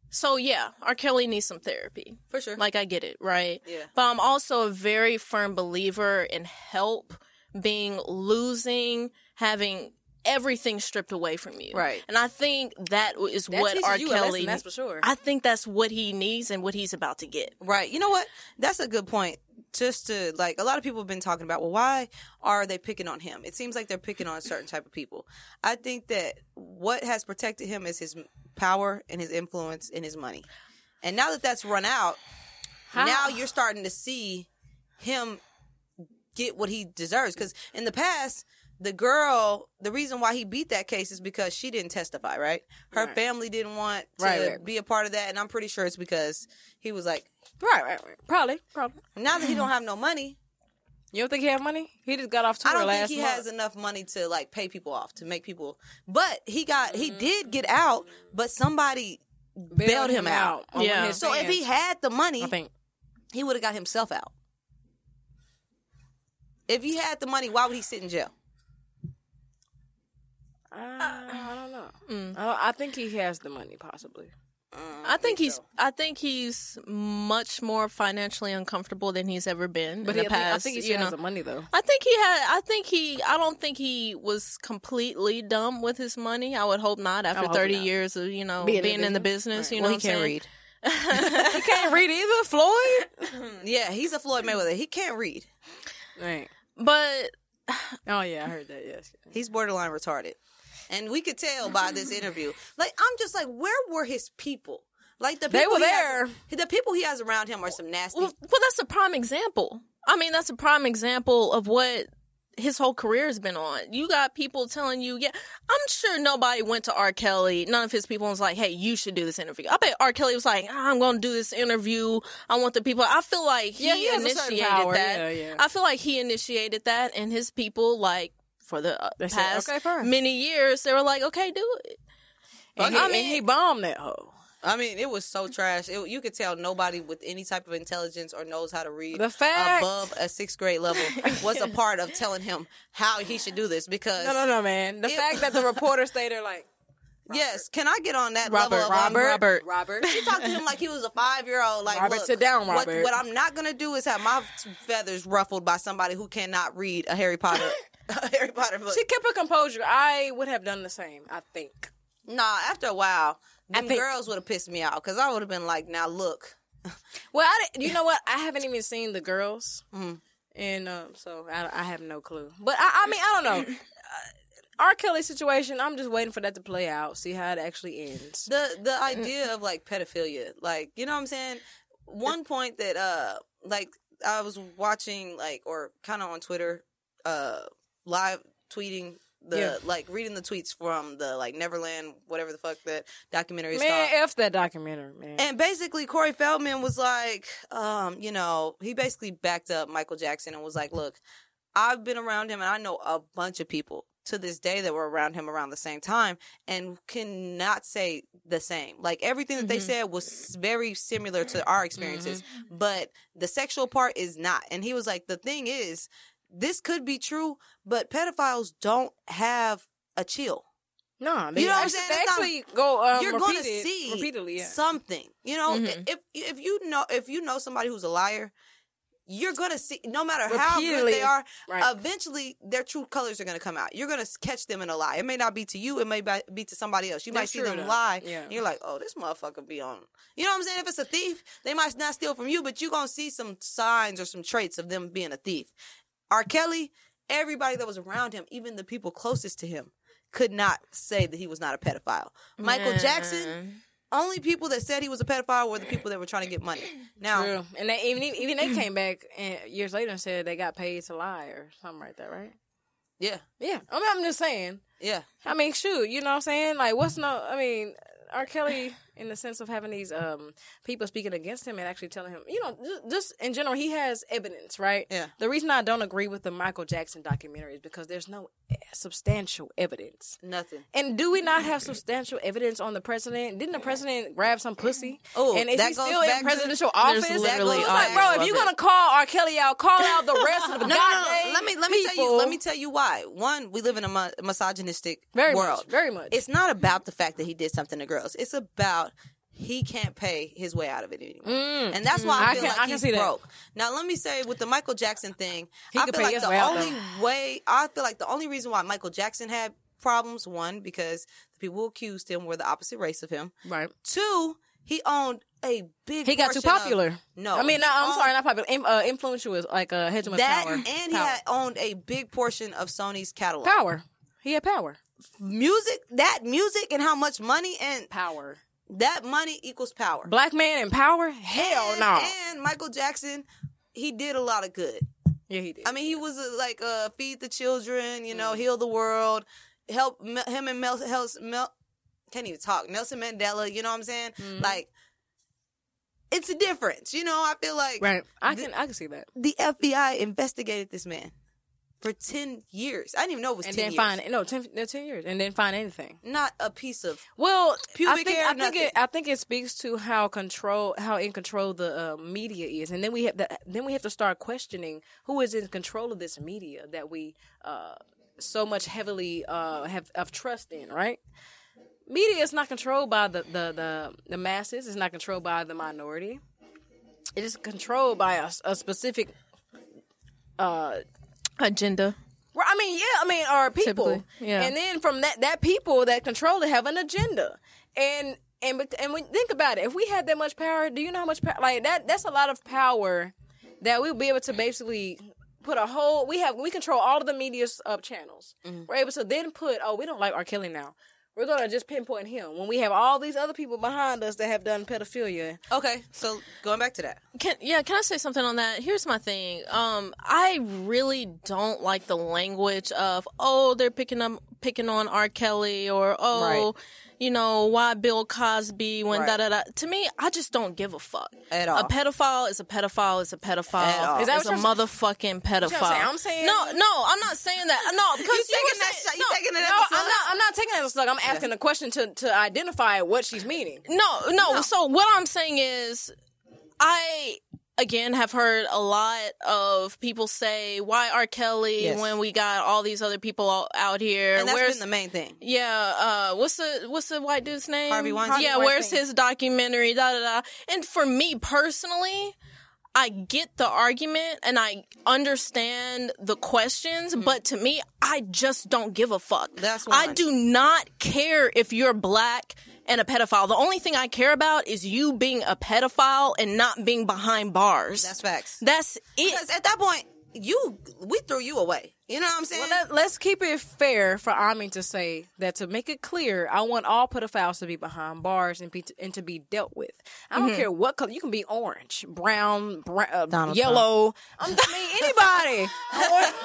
So, yeah, R. Kelly needs some therapy. For sure. Like, I get it, right? Yeah. But I'm also a very firm believer in help being losing... having everything stripped away from you. Right. And I think that is that what R. Kelly... That's for sure. I think that's what he needs and what he's about to get. Right. You know what? That's a good point. Just to, like, a lot of people have been talking about, well, why are they picking on him? It seems like they're picking on a certain type of people. I think that what has protected him is his power and his influence and his money. And now that that's run out, How? now you're starting to see him get what he deserves. Because in the past... The girl, the reason why he beat that case is because she didn't testify, right? Her right. family didn't want to right, right. be a part of that, and I'm pretty sure it's because he was like... Right, right, right. Probably, probably. Now that he don't have no money... You don't think he have money? He just got off tour last month. I don't think he month. has enough money to, like, pay people off, to make people... But he got, mm-hmm. he did get out, but somebody bailed, bailed him out. out yeah. So fans. if he had the money, I think. he would have got himself out. If he had the money, why would he sit in jail? Uh, I don't know. Mm. I, don't, I think he has the money, possibly. Um, I think, think he's. So. I think he's much more financially uncomfortable than he's ever been. But in he, the past, I think he still you know, has the money, though. I think he had. I think he. I don't think he was completely dumb with his money. I would hope not. After thirty not. years of you know being, being in, in the business, right. you well, know, he can't saying? read. He can't read either. Floyd. Yeah, he's a Floyd Mayweather. He can't read. Right. But. Oh yeah, I heard that. Yes. He's borderline retarded. And we could tell by this interview. Like, I'm just like, where were his people? Like, the people they were there. Has, the people he has around him are some nasty. Well, well, that's a prime example. I mean, that's a prime example of what his whole career has been on. You got people telling you, yeah, I'm sure nobody went to R. Kelly. None of his people was like, hey, you should do this interview. I bet R. Kelly was like, I'm going to do this interview. I want the people. I feel like he, yeah, he initiated that. Yeah, yeah. I feel like he initiated that, and his people, like, For the uh, past said, okay, many years, they were like, "Okay, do it." And, okay. he, I mean, and he bombed that hoe. I mean, it was so trash. It, you could tell nobody with any type of intelligence or knows how to read the facts above a sixth grade level was a part of telling him how he should do this. Because no, no, no, man, the it, fact that the reporter stayed there like. Robert. Yes, can I get on that Robert, level of Robert, Robert? Robert, she talked to him like he was a five-year-old. Like, Robert, look, sit down, Robert. What, what I'm not gonna do is have my feathers ruffled by somebody who cannot read a Harry Potter, a Harry Potter book. She kept her composure. I would have done the same. I think. Nah, after a while, them girls would have pissed me out because I would have been like, "Now look." Well, I didn't, you know what? I haven't even seen the girls, mm. and um, so I, I have no clue. But I, I mean, I don't know. R. Kelly situation, I'm just waiting for that to play out, see how it actually ends. The the idea of, like, pedophilia, like, you know what I'm saying? One point that, uh, like, I was watching, like, or kind of on Twitter, uh, live tweeting The yeah. like reading the tweets from the like Neverland, whatever the fuck that documentary is called. Man, F that documentary, man. And basically Corey Feldman was like, um, you know, he basically backed up Michael Jackson and was like, look, I've been around him and I know a bunch of people to this day that were around him around the same time and cannot say the same. Like everything that mm-hmm. they said was very similar to our experiences, mm-hmm. but the sexual part is not. And he was like, the thing is, this could be true, but pedophiles don't have a chill. No, they, you know what I'm saying? They actually not, go. Um, you're going to see repeatedly, yeah. something. You know, mm-hmm. if if you know if you know somebody who's a liar, you're going to see. No matter repeatedly. How good they are, right. eventually their true colors are going to come out. You're going to catch them in a lie. It may not be to you. It may be to somebody else. You That's might see true, them though. Lie. Yeah. And you're like, oh, this motherfucker be on. You know what I'm saying? If it's a thief, they might not steal from you, but you're going to see some signs or some traits of them being a thief. R. Kelly, everybody that was around him, even the people closest to him, could not say that he was not a pedophile. Michael mm. Jackson, only people that said he was a pedophile were the people that were trying to get money. Now, True. And they, even even they came back and years later and said they got paid to lie or something like that, right? Yeah. Yeah. I mean, I'm just saying. Yeah. I mean, shoot, you know what I'm saying? Like, what's no... I mean... R. Kelly, in the sense of having these um, people speaking against him and actually telling him, you know, just, just in general, he has evidence, right? Yeah. The reason I don't agree with the Michael Jackson documentary is because there's no substantial evidence. Nothing. And do we not have substantial evidence on the president? Didn't the president grab some pussy? Oh, and is that he goes still in presidential to, office? It's like, bro, if you're gonna call R. Kelly out, call out the rest of the no, God no, no. Let me let me people. tell you. Let me tell you why. One, we live in a mi- misogynistic very world. Much, very much. It's not about the fact that he did something to girls. It's about he can't pay his way out of it anymore. Mm, and that's why I feel I can, like I he's broke. That. Now, let me say with the Michael Jackson thing, he I feel like the only out, way, I feel like the only reason why Michael Jackson had problems, one, because the people who accused him were the opposite race of him. Right. Two, he owned a big He got too popular. Of, no. I mean, no, I'm owned, sorry, not popular. In, uh, influential is like a hedge of that, power. And power. He had owned a big portion of Sony's catalog. Power. He had power. Music, that music and how much money and power. That money equals power. Black man and power? Hell no. Nah. And Michael Jackson, he did a lot of good. Yeah, he did. I mean, he was uh, like uh, Feed the Children, you know, mm. Heal the World, help me, him and Mel, Mel, Mel, can't even talk, Nelson Mandela, you know what I'm saying? Mm. Like, it's a difference, you know? I feel like... Right. I can, the, I can see that. The F B I investigated this man. For ten years. I didn't even know it was and ten years. Find, no, ten, ten years. And didn't find anything. Not a piece of well, pubic I think, hair, I think it I think it speaks to how control, how in control the uh, media is. And then we have that, then we have to start questioning who is in control of this media that we uh, so much heavily uh, have of trust in, right? Media is not controlled by the, the, the, the masses. It's not controlled by the minority. It is controlled by a, a specific... Uh, agenda. Well, I mean, yeah, I mean, our people. Yeah. And then from that, that people that control it have an agenda. And and and when think about it, if we had that much power, do you know how much power? Like that, that's a lot of power that we'll be able to basically put a whole. We have we control all of the media's uh, channels. Mm-hmm. We're able to then put. Oh, we don't like R. Kelly now. We're gonna just pinpoint him when we have all these other people behind us that have done pedophilia. Okay, so going back to that, can, yeah, can I say something on that? Here's my thing. Um, I really don't like the language of oh, they're picking up picking on R. Kelly or oh, right. you know why Bill Cosby when right. da da da. To me, I just don't give a fuck at all. A pedophile is a pedophile is a pedophile. Is that it's a motherfucking pedophile? Saying? I'm saying no, no, I'm not saying that. No, because you, you taking that saying, shot? You no, taking it? No, I'm not. I'm not taking that slug. I'm asking a question to, to identify what she's meaning. No, no, no. So what I'm saying is I, again, have heard a lot of people say, why R. Kelly yes. when we got all these other people out here? And that's where's, been the main thing. Yeah. Uh, what's the what's the white dude's name? Harvey Weinstein. Yeah, Harvey where's Weinstein. His documentary? Da da da. And for me personally, I get the argument and I understand the questions, mm-hmm. but to me, I just don't give a fuck. That's why I do not care if you're black and a pedophile. The only thing I care about is you being a pedophile and not being behind bars. That's facts. That's it. Because at that point, you we threw you away. You know what I'm saying? Well, let, let's keep it fair for Ami to say that to make it clear, I want all pedophiles to be behind bars and, be, and to be dealt with. I don't mm-hmm. care what color. You can be orange, brown, brown uh, yellow. Trump. I'm I mean, anybody.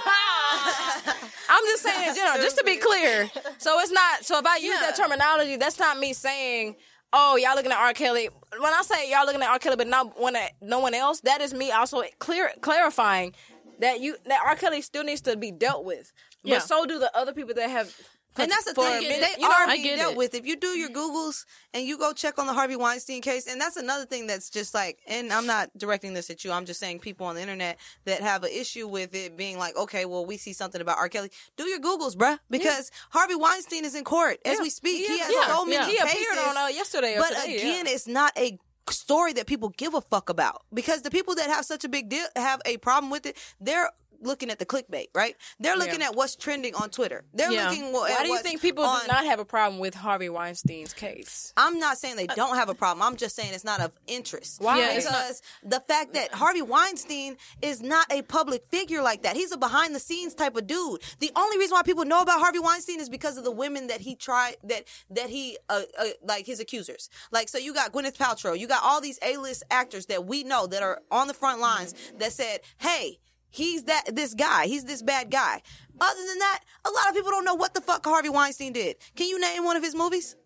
I I'm just saying in general, just to be clear. So it's not, so if I use yeah. that terminology, that's not me saying, oh, y'all looking at R. Kelly. When I say y'all looking at R. Kelly, but not one, no one else, that is me also clear clarifying that you that R. Kelly still needs to be dealt with. But yeah. so do the other people that have... And that's the thing. Minute, they are being dealt it. with. If you do your Googles and you go check on the Harvey Weinstein case, and that's another thing that's just like, and I'm not directing this at you. I'm just saying people on the internet that have an issue with it being like, okay, well, we see something about R. Kelly. Do your Googles, bruh, because yeah. Harvey Weinstein is in court as yeah. we speak. He, he has yeah. so many yeah. cases. He appeared on uh, yesterday. Or but today, again, yeah. it's not a story that people give a fuck about, because the people that have such a big deal, have a problem with it, they're looking at the clickbait, right? They're looking yeah. at what's trending on Twitter. They're yeah. looking. Why at do you think people on... do not have a problem with Harvey Weinstein's case? I'm not saying they don't have a problem. I'm just saying it's not of interest. Why? Yeah, because not... the fact that Harvey Weinstein is not a public figure like that. He's a behind the scenes type of dude. The only reason why people know about Harvey Weinstein is because of the women that he tried that that he uh, uh, like his accusers. Like, so you got Gwyneth Paltrow, you got all these A-list actors that we know that are on the front lines that said, "Hey, he's that this guy. He's this bad guy." Other than that, a lot of people don't know what the fuck Harvey Weinstein did. Can you name one of his movies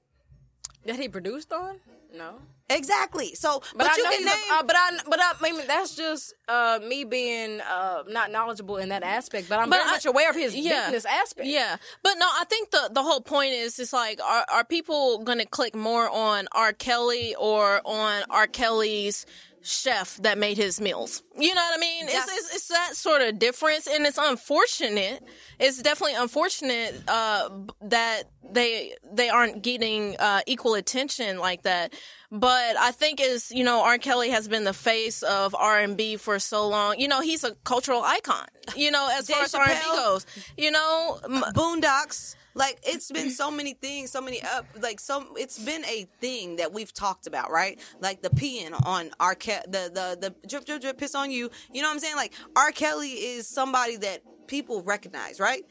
that he produced on? No. Exactly. So, but, but I you know can name. A, uh, but I, but I, I mean, that's just uh, me being uh, not knowledgeable in that aspect. But I'm but very I, much aware of his yeah, business aspect. Yeah. But no, I think the, the whole point is, it's like, are are people gonna click more on R. Kelly or on R. Kelly's chef that made his meals? You know what I mean? It's, it's it's that sort of difference, and it's unfortunate. It's definitely unfortunate uh, that they they aren't getting uh, equal attention like that. But I think is you know R. Kelly has been the face of R and B for so long. You know, he's a cultural icon. You know, as far as R and B goes. You know, Boondocks. Like, it's been so many things, so many up, like, so it's been a thing that we've talked about, right? Like, the peeing on R. Kelly, the, the, the drip, drip, drip, piss on you. You know what I'm saying? Like, R. Kelly is somebody that people recognize, right?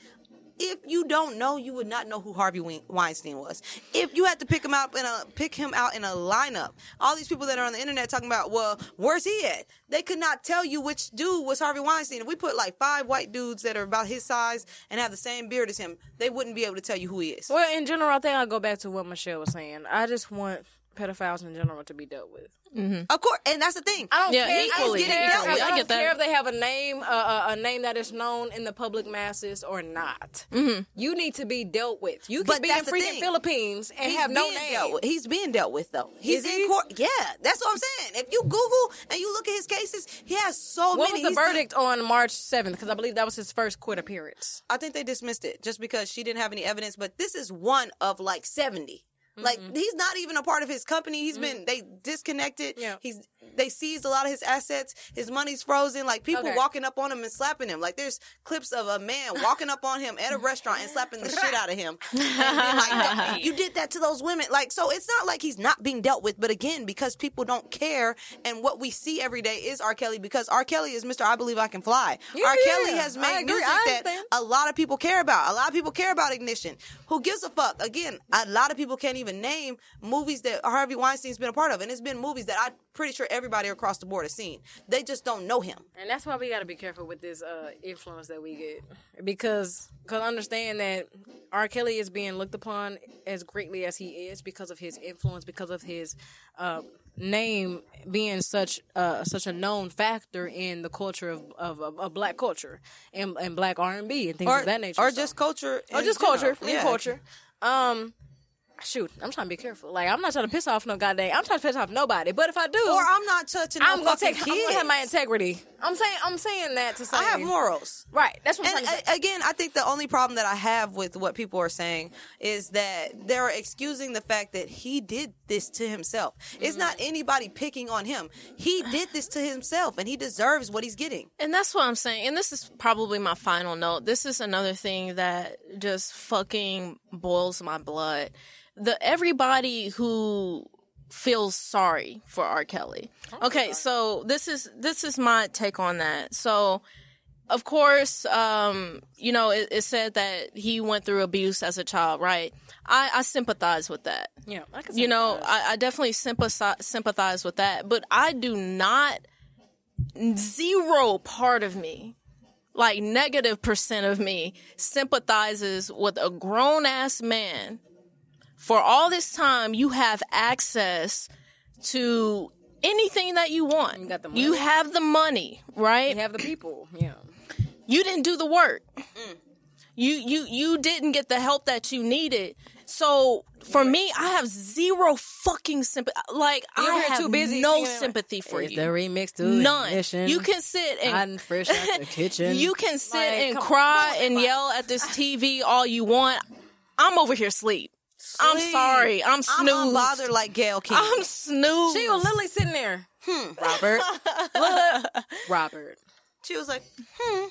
If you don't know, you would not know who Harvey Weinstein was. If you had to pick him out in a pick him out in a lineup, all these people that are on the internet talking about, well, where's he at? They could not tell you which dude was Harvey Weinstein. If we put like five white dudes that are about his size and have the same beard as him, they wouldn't be able to tell you who he is. Well, in general, I think I'll go back to what Michelle was saying. I just want pedophiles in general to be dealt with. Mm-hmm. Of course, and that's the thing. I don't yeah, care. Equally. I, care. I, I, I don't care if they have a name, uh, a name that is known in the public masses or not. Mm-hmm. You need to be dealt with. You can but be in freaking Philippines and He's have no name. He's being dealt with, though. He's Is in he? court. Yeah, that's what I'm saying. If you Google and you look at his cases, he has so what many. What was the He's verdict been... on March seventh? Because I believe that was his first court appearance. I think they dismissed it just because she didn't have any evidence. But this is one of like seventy. Like, mm-hmm. he's not even a part of his company. He's mm-hmm. been, they disconnected. Yeah. He's, they seized a lot of his assets. His money's frozen. Like, people okay. walking up on him and slapping him. Like, there's clips of a man walking up on him at a restaurant and slapping the shit out of him. And then, like, no, you did that to those women. Like, so it's not like he's not being dealt with. But again, because people don't care, and what we see every day is R. Kelly, because R. Kelly is Mister I Believe I Can Fly. Yeah, R. Kelly yeah. has made music that a lot of people care about. A lot of people care about Ignition. Who gives a fuck? Again, a lot of people can't even name movies that Harvey Weinstein's been a part of, and it's been movies that I'm pretty sure everybody across the board has seen. They just don't know him, and that's why we got to be careful with this uh, influence that we get, because because understand that R. Kelly is being looked upon as greatly as he is because of his influence, because of his uh, name being such uh, such a known factor in the culture of of, of, of black culture and, and black R and B and things or, of that nature, or so. just culture, or just culture, yeah. culture. Um. Shoot, I'm trying to be careful. Like, I'm not trying to piss off no goddamn. I'm trying to piss off nobody. But if I do, or I'm not touching. No I'm gonna take. Kids. I'm gonna have my integrity. I'm saying. I'm saying that to say I have morals. Right. That's what I'm and trying to say. Again, I think the only problem that I have with what people are saying is that they're excusing the fact that he did this to himself. Mm-hmm. It's not anybody picking on him. He did this to himself, and he deserves what he's getting. And that's what I'm saying. And this is probably my final note. This is another thing that just fucking boils my blood. The everybody who feels sorry for R. Kelly. Okay, so this is this is my take on that. So, of course, um, you know, it, it said that he went through abuse as a child, right? I, I sympathize with that. Yeah, I can sympathize. You know, I, I definitely sympathize sympathize with that. But I do not, zero part of me like negative percent of me sympathizes with a grown ass man. For all this time, you have access to anything that you want. You got the money. You have the money, right? You have the people. Yeah. You didn't do the work. Mm. You you you didn't get the help that you needed. So for yeah. me, I have zero fucking sympathy. Like You're I have too busy no sympathy for it's you. The remix to None. Ignition. You can sit and I'm fresh out the kitchen. You can sit like, and cry on, and on. Yell at this T V all you want. I'm over here sleep. Sleep. I'm sorry. I'm snoozed. I'm unbothered like Gail King. I'm snoozed. She was literally sitting there. Hmm. Robert. Look. Robert. She was like, hmm.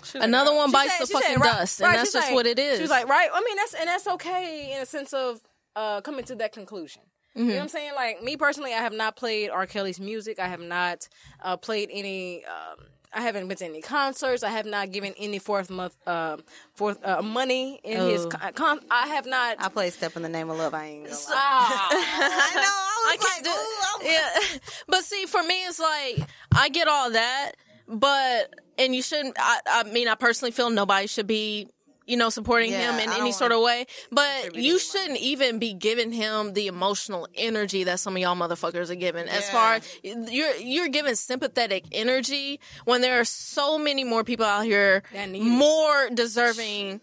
Was Another like, one bites said, the fucking said, right, dust, right, and that's just like, what it is. She was like, right? I mean, that's and that's okay in a sense of uh, coming to that conclusion. Mm-hmm. You know what I'm saying? Like, me personally, I have not played R. Kelly's music. I have not uh, played any... Um, I haven't been to any concerts. I have not given any fourth month, uh, fourth uh, money in oh. his con. I have not. I played Step in the Name of Love. I ain't gonna so, lie. I know. I was I like, do, ooh, I was... yeah. But see, for me, it's like I get all that, but and you shouldn't. I, I mean, I personally feel nobody should be, you know, supporting yeah, him in I any sort of way. But you shouldn't even be giving him the emotional energy that some of y'all motherfuckers are giving. Yeah. As far as you're, you're giving sympathetic energy when there are so many more people out here more deserving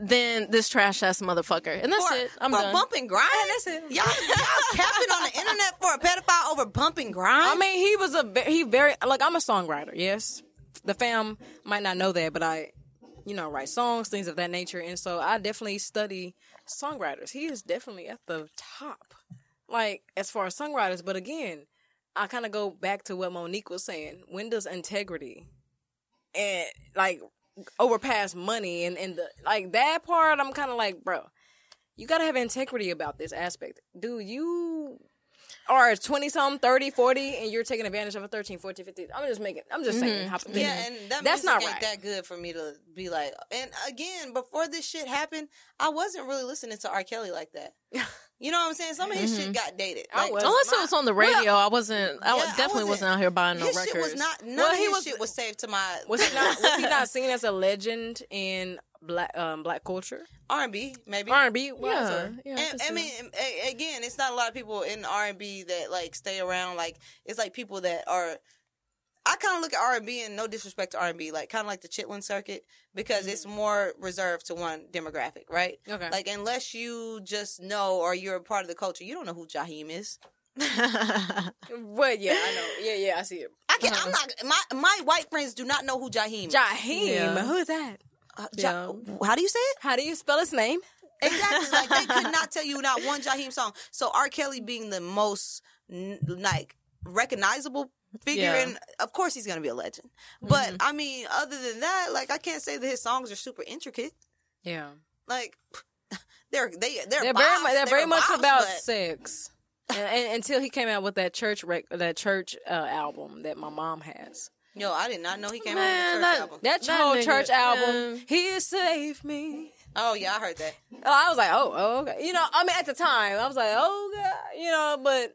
than this trash ass motherfucker. And that's for, it. I'm for done. Bump and Grind. That's it. Y'all, y'all capping on the internet for a pedophile over Bump and Grind. I mean, he was a he very like I'm a songwriter. Yes, the fam might not know that, but I. you know, write songs, things of that nature. And so I definitely study songwriters. He is definitely at the top, like, as far as songwriters. But again, I kind of go back to what Monique was saying. When does integrity and, like, overpass money and, and the, like, that part, I'm kind of like, bro, you got to have integrity about this aspect. Dude, you... Or twenty-some, thirty, forty, and you're taking advantage of a thirteen, fourteen, fifteen. I'm just making, I'm just saying. Mm-hmm. Yeah, and that that's not right. That good for me to be like, and again, before this shit happened, I wasn't really listening to R. Kelly like that. You know what I'm saying? Some of his mm-hmm. shit got dated. Like, I was unless my, it was on the radio, well, I wasn't, I yeah, definitely I wasn't, wasn't out here buying no his records. Shit was not, none well, of his he was, shit was saved to my... Was he not, was he not seen as a legend in... Black um black culture, R and B maybe R and B. Yeah, yeah. And, I mean, a, again, it's not a lot of people in R and B that like stay around. Like it's like people that are. I kind of look at R and B and no disrespect to R and B, like kind of like the Chitlin circuit because mm-hmm. it's more reserved to one demographic, right? Okay. Like unless you just know or you're a part of the culture, you don't know who Jaheim is. Well, yeah, I know. Yeah, yeah, I see it. I can. Uh-huh. I'm not. My my white friends do not know who Jaheim. Jaheim, yeah. Who is that? Uh, ja- yeah. How do you say it? How do you spell his name? Exactly. Like, they could not tell you not one Jaheim song. So R. Kelly being the most, like, recognizable figure, yeah. and of course he's going to be a legend. But, mm-hmm. I mean, other than that, like, I can't say that his songs are super intricate. Yeah. Like, they're they they're, they're bops, very, they're they're very bops, much about but... sex. and, and, until he came out with that church rec- that church uh, album that my mom has. Yo, I did not know he came Man, out with a church that, album. That, that whole nigga. church album, yeah. He saved me. Oh, yeah, I heard that. I was like, oh, oh, okay. You know, I mean, at the time, I was like, oh, God. You know, but,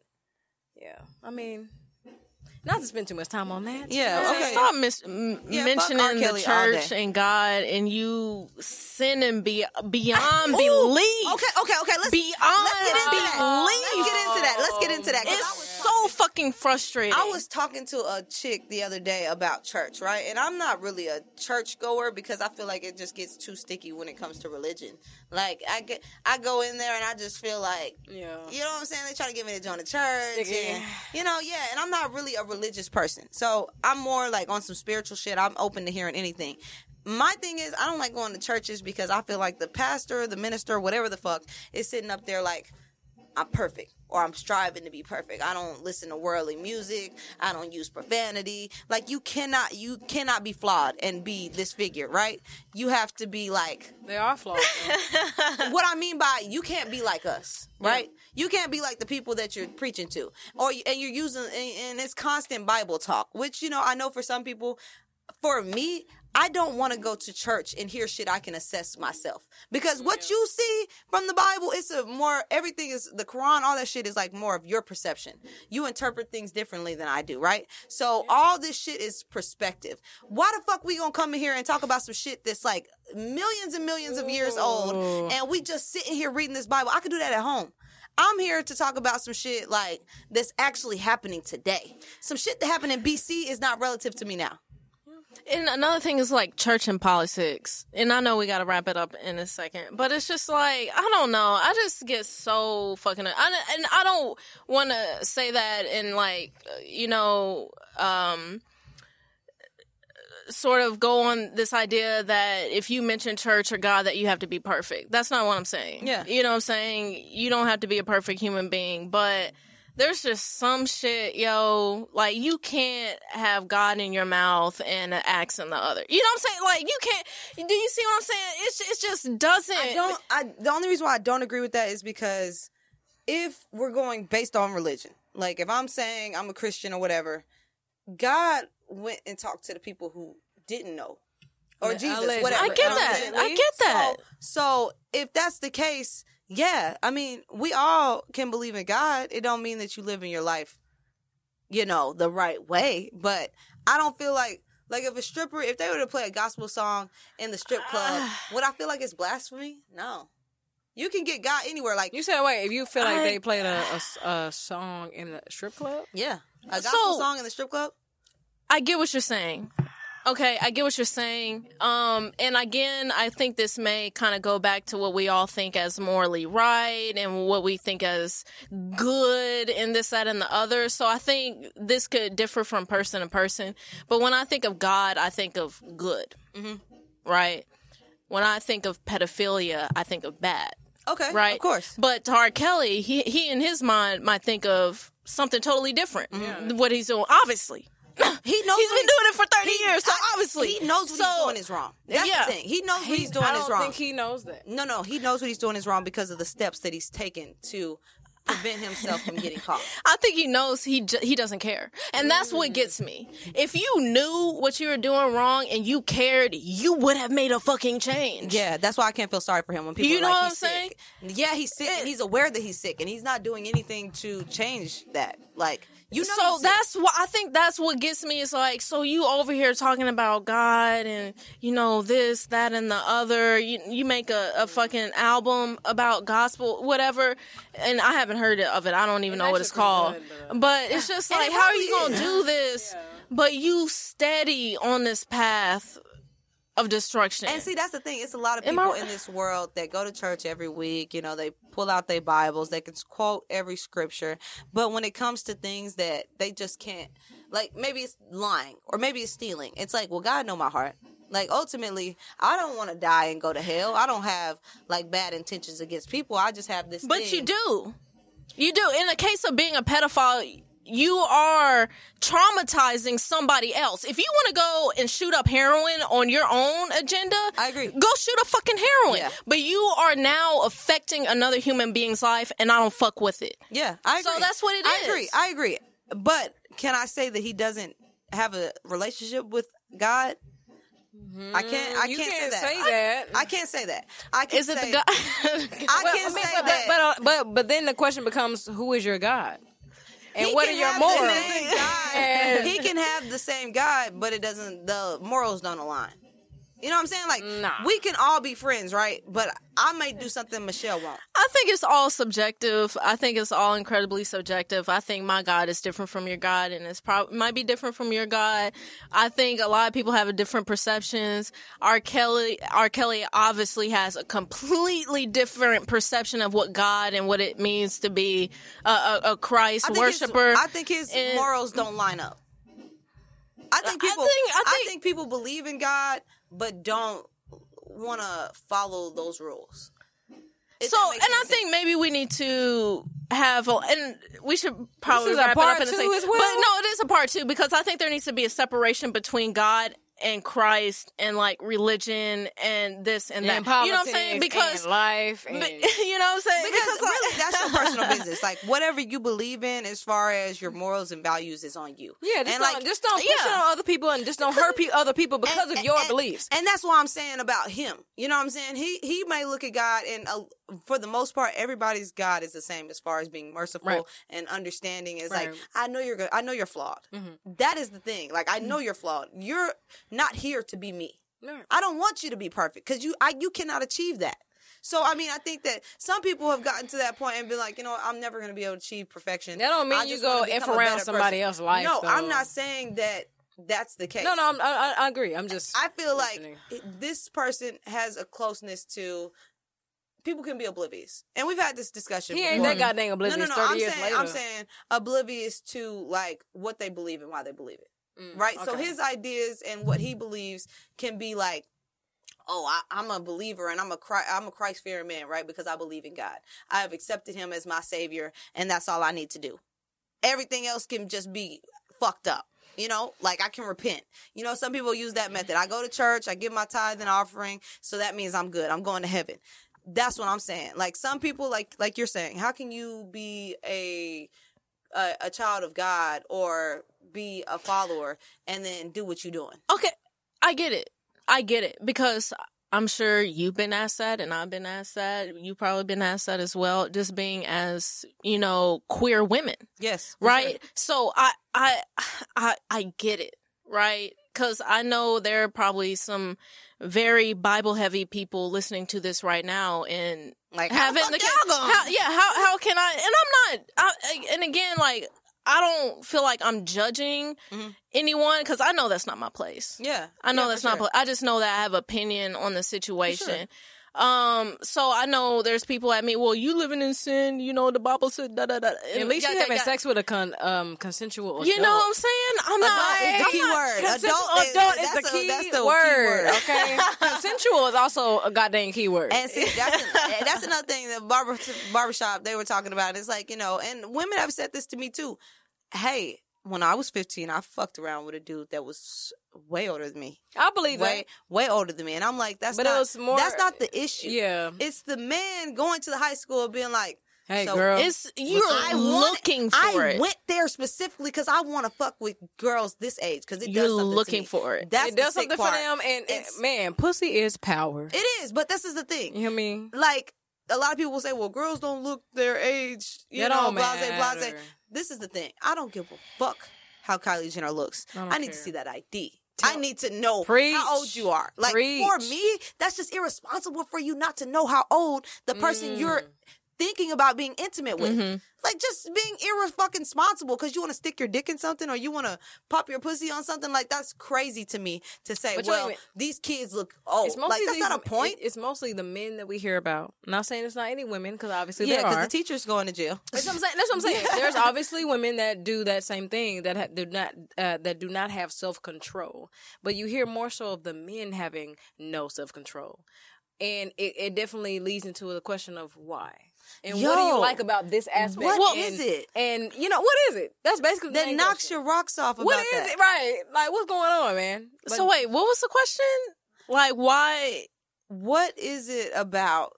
yeah, I mean, not to spend too much time on that. Yeah, okay. Stop mis- m- yeah, mentioning the church and God and you sinning be- beyond I, belief. Okay, okay, okay. Let's, beyond let's get into that. Belief. Let's get into that. Let's get into that. It's so fucking frustrating. I was talking to a chick the other day about church, right? And I'm not really a church goer because I feel like it just gets too sticky when it comes to religion. Like, I, get, I go in there and I just feel like, yeah. you know what I'm saying? They try to get me to join the church. And, you know, yeah. And I'm not really a religious person. So I'm more like on some spiritual shit. I'm open to hearing anything. My thing is, I don't like going to churches because I feel like the pastor, the minister, whatever the fuck, is sitting up there like, I'm perfect or I'm striving to be perfect. I don't listen to worldly music. I don't use profanity. Like you cannot, you cannot be flawed and be this figure, right? You have to be like... They are flawed. What I mean by you can't be like us, right? Yeah. You can't be like the people that you're preaching to or and you're using, and it's constant Bible talk, which, you know, I know for some people, for me, I don't want to go to church and hear shit I can assess myself. Because what you see from the Bible, it's a more, everything is, the Quran, all that shit is like more of your perception. You interpret things differently than I do, right? So all this shit is perspective. Why the fuck we gonna come in here and talk about some shit that's like millions and millions of years old, and we just sitting here reading this Bible? I could do that at home. I'm here to talk about some shit like that's actually happening today. Some shit that happened in B C is not relative to me now. And another thing is like church and politics. And I know we got to wrap it up in a second, but it's just like, I don't know. I just get so fucking, I, and I don't want to say that in like, you know, um, sort of go on this idea that if you mention church or God that you have to be perfect. That's not what I'm saying. Yeah. You know what I'm saying? You don't have to be a perfect human being, but there's just some shit, yo, like you can't have God in your mouth and an axe in the other. You know what I'm saying? Like you can't, do you see what I'm saying? It's it just doesn't. I don't, I, the only reason why I don't agree with that is because if we're going based on religion, like if I'm saying I'm a Christian or whatever, God went and talked to the people who didn't know, or yeah, Jesus, I whatever. I get that. I get that. So, so if that's the case, yeah, I mean, we all can believe in God. It don't mean that you live in your life, you know, the right way. But I don't feel like, like if a stripper, if they were to play a gospel song in the strip club, would I feel like it's blasphemy? No. You can get God anywhere. Like you said, wait, if you feel like I, they played a, a, a song in the strip club? Yeah. A gospel so, song in the strip club? I get what you're saying. Okay, I get what you're saying. Um, and again, I think this may kind of go back to what we all think as morally right and what we think as good and this, that, and the other. So I think this could differ from person to person. But when I think of God, I think of good, mm-hmm. right? When I think of pedophilia, I think of bad. Okay, right? Of course. But to R. Kelly, he, he in his mind might think of something totally different, yeah. what he's doing, obviously. He knows he's been doing it for thirty he, years, so obviously he knows what so, he's doing is wrong. That's yeah. the thing. He knows what he, he's doing is wrong. I don't think he knows that. No, no, he knows what he's doing is wrong because of the steps that he's taken to prevent himself from getting caught. I think he knows he he doesn't care, and that's mm. what gets me. If you knew what you were doing wrong and you cared, you would have made a fucking change. Yeah, that's why I can't feel sorry for him when people. You are know like, what I'm he's saying? Sick. Yeah, he's sick. It, and he's aware that he's sick, and he's not doing anything to change that. Like. You know so that's what I think that's what gets me is like, so you over here talking about God and, you know, this, that, and the other. You, you make a, a fucking album about gospel, whatever. And I haven't heard of it. I don't even know what it's called. Good, but it's just like, how are you going to do this? Yeah. But you steady on this path of destruction. And see, that's the thing. It's a lot of people I... in this world that go to church every week. You know, they pull out their Bibles. They can quote every scripture. But when it comes to things that they just can't, like maybe it's lying or maybe it's stealing. It's like, well, God know my heart. Like, ultimately, I don't want to die and go to hell. I don't have, like, bad intentions against people. I just have this but thing. But you do. You do. In the case of being a pedophile, you are traumatizing somebody else. If you want to go and shoot up heroin on your own agenda, I agree. Go shoot up fucking heroin. Yeah. But you are now affecting another human being's life, and I don't fuck with it. Yeah, I agree. So that's what it is. I agree. I agree. But can I say that he doesn't have a relationship with God? Mm-hmm. I can't. I you can't, can't say, that. say that. I, I can't say that. I can is it say, the God? I can't well, say but, that. But, but but then the question becomes, who is your God? And he what are your morals? He can have the same God, but it doesn't. The morals don't align. You know what I'm saying? Like, nah. We can all be friends, right? But I may do something Michelle won't. I think it's all subjective. I think it's all incredibly subjective. I think my God is different from your God, and it's probably might be different from your God. I think a lot of people have a different perceptions. R. Kelly, R. Kelly obviously has a completely different perception of what God and what it means to be a, a, a Christ I worshiper. His, I think his and, morals don't line up. I think people. I think, I think, I think people believe in God, but don't want to follow those rules. If so, and I sense. think maybe we need to have, a, and we should probably wrap it up in a second. Well. But no, it is a part two because I think there needs to be a separation between God and Christ and like religion and this and that. And politics, you know what I'm saying? Because and life, and... you know what I'm saying? Because, because like... really, that's your personal business. Like whatever you believe in, as far as your morals and values, is on you. Yeah, just and don't, like, just don't push yeah. it on other people and just don't hurt pe- other people because and, of and, your and, beliefs. And that's what I'm saying about him. You know what I'm saying? He he may look at God and uh, for the most part, everybody's God is the same as far as being merciful right. and understanding. It's right. like I know you're good. I know you're flawed. Mm-hmm. That is the thing. Like I know you're flawed. You're not here to be me. No. I don't want you to be perfect because you I, you cannot achieve that. So, I mean, I think that some people have gotten to that point and been like, you know, I'm never going to be able to achieve perfection. That don't mean I you go F around somebody else's life. No, though. I'm not saying that that's the case. No, no, I'm, I, I agree. I'm just I feel listening. Like this person has a closeness to... People can be oblivious. And we've had this discussion. He ain't that goddamn oblivious no, no, no. thirty I'm years saying, later. I'm saying oblivious to, like, what they believe and why they believe it. Mm, right? Okay. So his ideas and what he believes can be, like, oh, I, I'm a believer and I'm a, Christ, I'm a Christ-fearing man, right? Because I believe in God. I have accepted him as my savior, and that's all I need to do. Everything else can just be fucked up. You know, like I can repent. You know, some people use that method. I go to church. I give my tithe and offering. So that means I'm good. I'm going to heaven. That's what I'm saying. Like some people, like like you're saying, how can you be a, a a child of God or be a follower and then do what you're doing? Okay, I get it. I get it because I'm sure you've been asked that and I've been asked that. You've probably been asked that as well, just being as, you know, queer women. Yes. Right? Sure. So I, I I I get it, right? Because I know there are probably some very Bible-heavy people listening to this right now, and like having the how, yeah, how how can I? And I'm not. I, and again, like I don't feel like I'm judging mm-hmm. anyone because I know that's not my place. Yeah, I know yeah, that's not. Sure. I just know that I have opinion on the situation. Um, so I know there's people at me, well, you living in sin, you know, the Bible said da da da. At least you're having sex with a con, um, consensual adult. You know what I'm saying? I'm adult not. Adult is the key word. Adult, adult is, is the key, a, that's the word, key word, okay? Consensual is also a goddamn key word. And see, that's, an, that's another thing that barber, barbershop, they were talking about. It's like, you know, and women have said this to me too. Hey, when I was fifteen, I fucked around with a dude that was... way older than me. I believe way, that. Way older than me. And I'm like, that's but not it was more, that's not the issue. Yeah. It's the man going to the high school being like, hey, so girl. It's, you're I looking want, for I it. I went there specifically because I want to fuck with girls this age because it you're does something looking to me. For it. That's it does something part. For them. And, and man, pussy is power. It is. But this is the thing. You know what I mean? Like, a lot of people will say, well, girls don't look their age. You that know, blase, blase. This is the thing. I don't give a fuck how Kylie Jenner looks. I, I need care. To see that I D. I need to know Preach. How old you are. Like, Preach. For me, that's just irresponsible for you not to know how old the person mm. you're thinking about being intimate with. Mm-hmm. Like, just being irresponsible because you want to stick your dick in something or you want to pop your pussy on something. Like, that's crazy to me to say, but well, these kids look old. It's like, that's these, not a point. It's mostly the men that we hear about. I'm not saying it's not any women because obviously yeah, there are. Yeah, because the teacher's going to jail. That's what I'm saying. That's what I'm saying. There's obviously women that do that same thing, that, ha- do not, uh, that do not have self-control. But you hear more so of the men having no self-control. And it, it definitely leads into the question of why. And Yo, what do you like about this aspect? What and, is it? And, you know, what is it? That's basically the That knocks question. Your rocks off about that. What is that? It? Right. Like, what's going on, man? Like, so, wait, what was the question? Like, why? What is it about?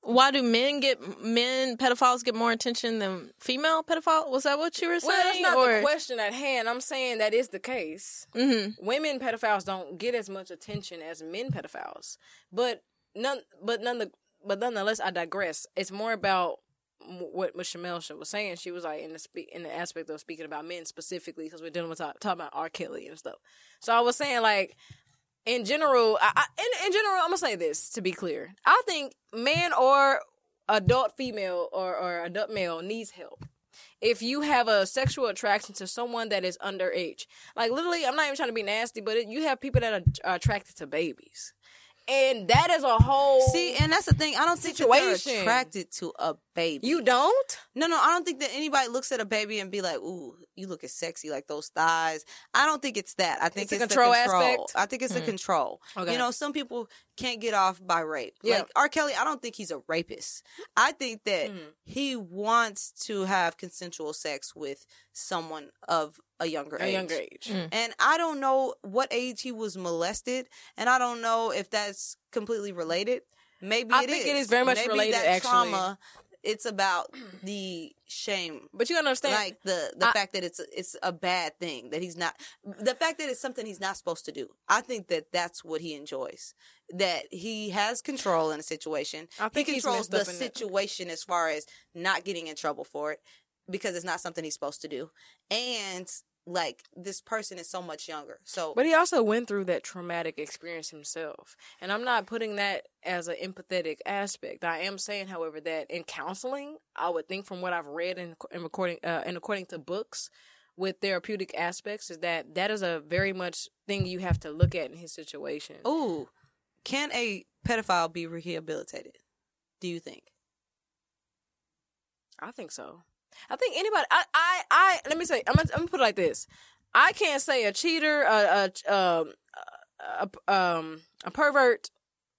Why do men get, men pedophiles get more attention than female pedophiles? Was that what you were saying? Well, that's not or... the question at hand. I'm saying that is the case. Mm-hmm. Women pedophiles don't get as much attention as men pedophiles. But none, but none the... But nonetheless, I digress. It's more about what Shamel was saying. She was like in the spe- in the aspect of speaking about men specifically because we're dealing with talk- talking about R. Kelly and stuff. So I was saying like in general, I, I, in, in general, I'm gonna say this to be clear. I think man or adult female or, or adult male needs help. If you have a sexual attraction to someone that is underage, like literally, I'm not even trying to be nasty, but it, you have people that are, are attracted to babies. And that is a whole See, and that's the thing. I don't situation. Think that they're attracted to a baby. You don't? No, no. I don't think that anybody looks at a baby and be like, ooh, you looking sexy, like those thighs. I don't think it's that. I think it's, it's control the control. Aspect? I think it's mm-hmm. the control. Okay. You know, some people can't get off by rape. Yeah. Like R. Kelly, I don't think he's a rapist. I think that mm-hmm. he wants to have consensual sex with someone of a younger a age. A younger age. Mm. And I don't know what age he was molested, and I don't know if that's completely related. Maybe I it is. I think it is very much Maybe related, that actually. Trauma, it's about the shame. But you gotta understand. Like, the, the I, fact that it's, it's a bad thing, that he's not... The fact that it's something he's not supposed to do. I think that that's what he enjoys. That he has control in a situation. I think he controls the situation that. As far as not getting in trouble for it, because it's not something he's supposed to do. And... like, this person is so much younger. So, but he also went through that traumatic experience himself. And I'm not putting that as an empathetic aspect. I am saying, however, that in counseling, I would think from what I've read and and recording uh, and according to books with therapeutic aspects, is that that is a very much thing you have to look at in his situation. Ooh, can a pedophile be rehabilitated? Do you think? I think so. I think anybody, I, I, I let me say, I'm gonna, I'm gonna put it like this. I can't say a cheater, a, a, um, a, um, a pervert,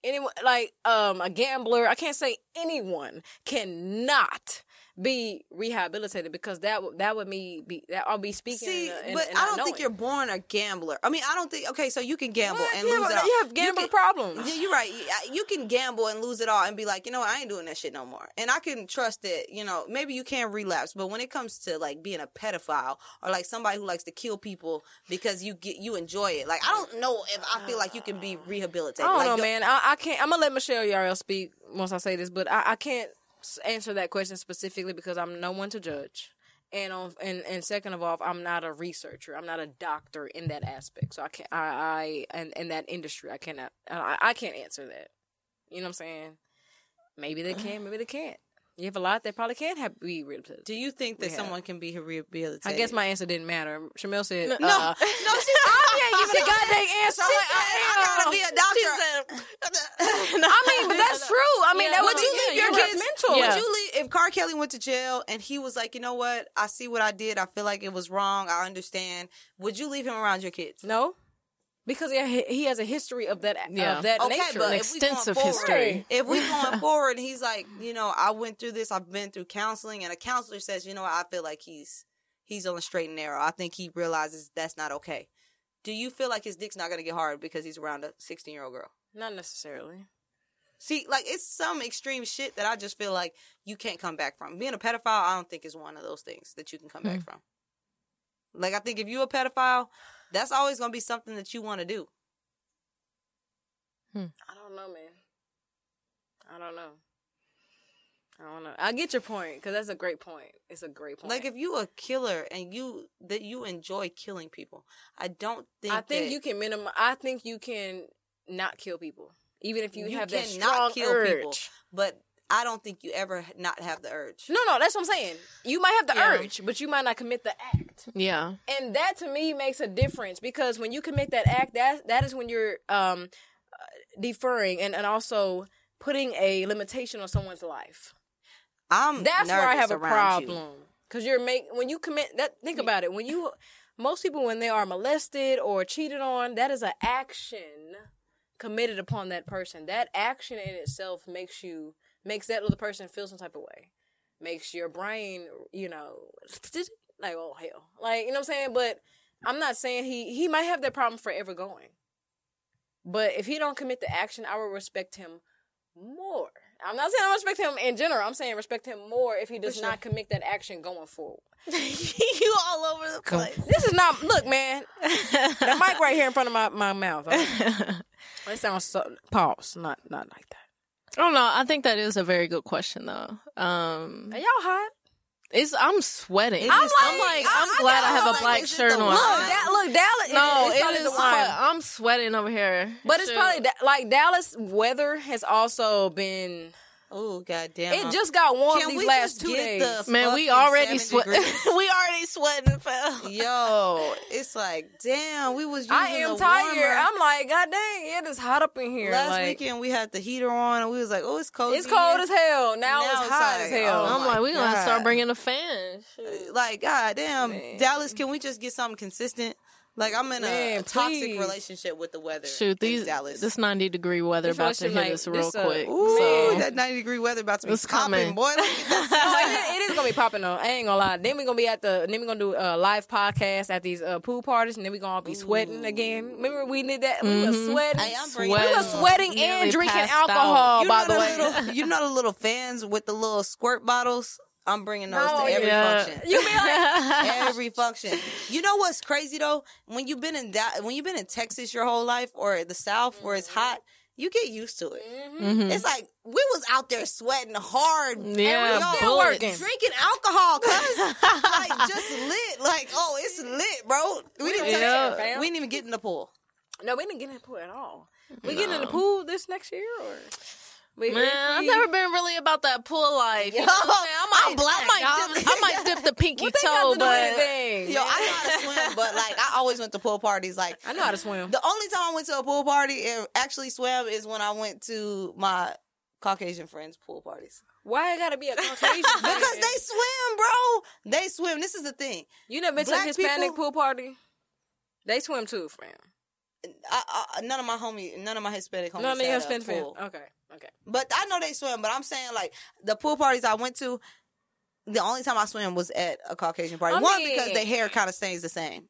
anyone, like, um, a gambler. I can't say anyone cannot be rehabilitated, because that that would me be that I'll be speaking. See, in a, in, but in I don't knowing. think you're born a gambler. I mean, I don't think. Okay, so you can gamble what? and yeah, lose it all. You have gambling you can, problems. You're right. You can gamble and lose it all and be like, you know what, I ain't doing that shit no more. And I can trust that. You know, maybe you can relapse, but when it comes to like being a pedophile or like somebody who likes to kill people because you get you enjoy it, like I don't know if I feel like you can be rehabilitated. I don't like, know, man. I, I can't. I'm gonna let Michelle Yarrell speak once I say this, but I, I can't answer that question specifically because I'm no one to judge, and on and, and second of all, I'm not a researcher. I'm not a doctor in that aspect, so I can't. I, I and in that industry, I cannot. I, I can't answer that. You know what I'm saying? Maybe they can. Maybe they can't. You have a lot that probably can't have be rehabilitated. Do you think that someone can be rehabilitated? I guess my answer didn't matter. Shamel said no. Uh, no, no, I can't give it a goddamn answer. She said, I gotta be a doctor. Said, I mean, but that's true. I mean, yeah, that would you leave yeah, your you're kids? Mental. Yeah. Would you leave if R. Kelly went to jail and he was like, you know what? I see what I did. I feel like it was wrong. I understand. Would you leave him around your kids? No. Because he has a history of that, yeah. of that okay, nature. But an extensive forward, history. If we're going forward and he's like, you know, I went through this, I've been through counseling, and a counselor says, you know what, I feel like he's he's on a straight and narrow. I think he realizes that's not okay. Do you feel like his dick's not going to get hard because he's around a sixteen-year-old girl? Not necessarily. See, like, it's some extreme shit that I just feel like you can't come back from. Being a pedophile, I don't think is one of those things that you can come mm-hmm. back from. Like, I think if you're a pedophile... that's always going to be something that you want to do. Hmm. I don't know, man. I don't know. I don't know. I get your point, because that's a great point. It's a great point. Like, if you a killer and you that you enjoy killing people, I don't think I think that, you can minimize. I think you can not kill people, even if you, you have that strong kill urge. People, but I don't think you ever not have the urge. No, no, that's what I'm saying. You might have the yeah. urge, but you might not commit the act. Yeah. And that, to me, makes a difference, because when you commit that act, that, that is when you're um, deferring and, and also putting a limitation on someone's life. I'm That's where I have a problem. Because you. you're make, when you commit that, think yeah. about it. When you, most people, when they are molested or cheated on, that is an action committed upon that person. That action in itself makes you... makes that other person feel some type of way. Makes your brain, you know, like, oh, hell. Like, you know what I'm saying? But I'm not saying he, he might have that problem forever going. But if he don't commit the action, I will respect him more. I'm not saying I respect him in general. I'm saying respect him more if he does sure. not commit that action going forward. You all over the place. This is not, look, man. That mic right here in front of my, my mouth. That okay? sounds so, pause, not not like that. I don't know. I think that is a very good question, though. Um, Are y'all hot? It's I'm sweating. I'm, I'm like, like I'm I, glad I, I have a like, black shirt on. Look, that, look, Dallas. No, it, it is. Like, I'm sweating over here. But it's, it's probably like Dallas weather has also been. Oh, goddamn! It just got warm Can these last two days. The Man, we already sweating. we already sweating. For- Yo, it's like, damn, we was using I am the tired. Warmer. I'm like, god dang, it is hot up in here. Last like, weekend, we had the heater on, and we was like, oh, it's cold. It's cold here. as hell. Now, now it's, it's hot like, as hell. Oh, I'm like, we going to start bringing a fan. Shoot. Like, god damn, Man. Dallas, can we just get something consistent? Like, I'm in a, Man, a toxic please. relationship with the weather. Shoot, these this ninety-degree weather this about to hit like, us real quick. A, ooh, so. that ninety-degree weather about to be popping, boy. Like, it, it is going to be popping, though. I ain't going to lie. Then we're going to be at the, then we're going to do a live podcast at these uh, pool parties, and then we're going to be sweating ooh. again. Remember, we did that? Mm-hmm. We were sweating. Hey, I'm bringing sweating. We were sweating and really drinking alcohol, you by the, the way. Little, you know the little fans with the little squirt bottles? I'm bringing those no, to every yeah. function. You be like every function. You know what's crazy though? When you've been in da- when you've been in Texas your whole life or the South mm-hmm. where it's hot, you get used to it. Mm-hmm. It's like we was out there sweating hard, yeah, and we all drinking alcohol, cause like just lit. Like oh, it's lit, bro. We didn't yeah. touch it. We didn't even get in the pool. No, we didn't get in the pool at all. We no. getting in the pool this next year or. Wait, Man, wait, wait. I've never been really about that pool life. Yo, you know what I'm saying? I might, I'm black. I might, dip, I might dip the pinky what toe, but anything, yo, I know how to swim. But like, I always went to pool parties. Like, I know how to swim. The only time I went to a pool party and actually swam is when I went to my Caucasian friends' pool parties. Why I gotta be a Caucasian? Because they swim, bro. They swim. This is the thing. You never been to a Hispanic people, pool party? They swim too, fam. I, I, none of my homie, none of my Hispanic homies. None of your Hispanic pool. Okay. Okay. But I know they swim, but I'm saying, like, the pool parties I went to, the only time I swam was at a Caucasian party. I One, mean, because their hair kind of stays the same.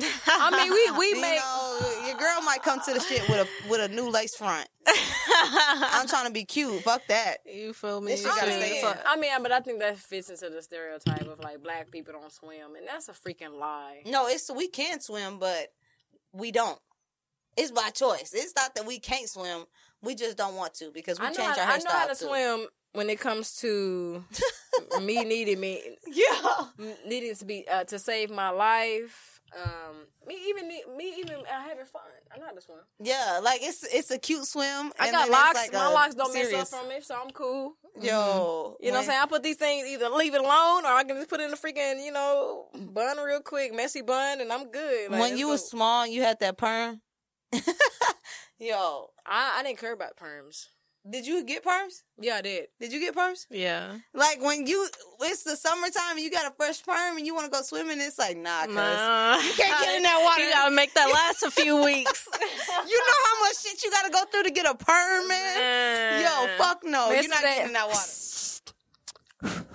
I mean, we, we make... Know, your girl might come to the shit with a with a new lace front. I'm trying to be cute. Fuck that. You feel me? This shit I, gotta mean, stay in. I mean, but I think that fits into the stereotype of, like, black people don't swim, and that's a freaking lie. No, it's we can swim, but we don't. It's by choice. It's not that we can't swim. We just don't want to because we change our hairstyle. I know how to too. swim when it comes to me needing me, yeah, needing to be uh, to save my life. Um, me even me even uh, having fun. I know how to swim. Yeah, like it's it's a cute swim. I and got locks. Like my locks don't serious. mess up from it, so I'm cool. Yo, mm-hmm. you know what I'm saying? I put these things either leave it alone or I can just put it in a freaking you know bun real quick, messy bun, and I'm good. Like, when you was small, you had that perm. Yo, I, I didn't care about perms. Did you get perms? Yeah, I did. Did you get perms? Yeah. Like when you, it's the summertime and you got a fresh perm and you want to go swimming, it's like, nah, cuz. Nah. You can't get in that water. You got to make that last a few weeks. You know how much shit you got to go through to get a perm, man? Nah. Yo, fuck no. Miss You're not that. getting in that water.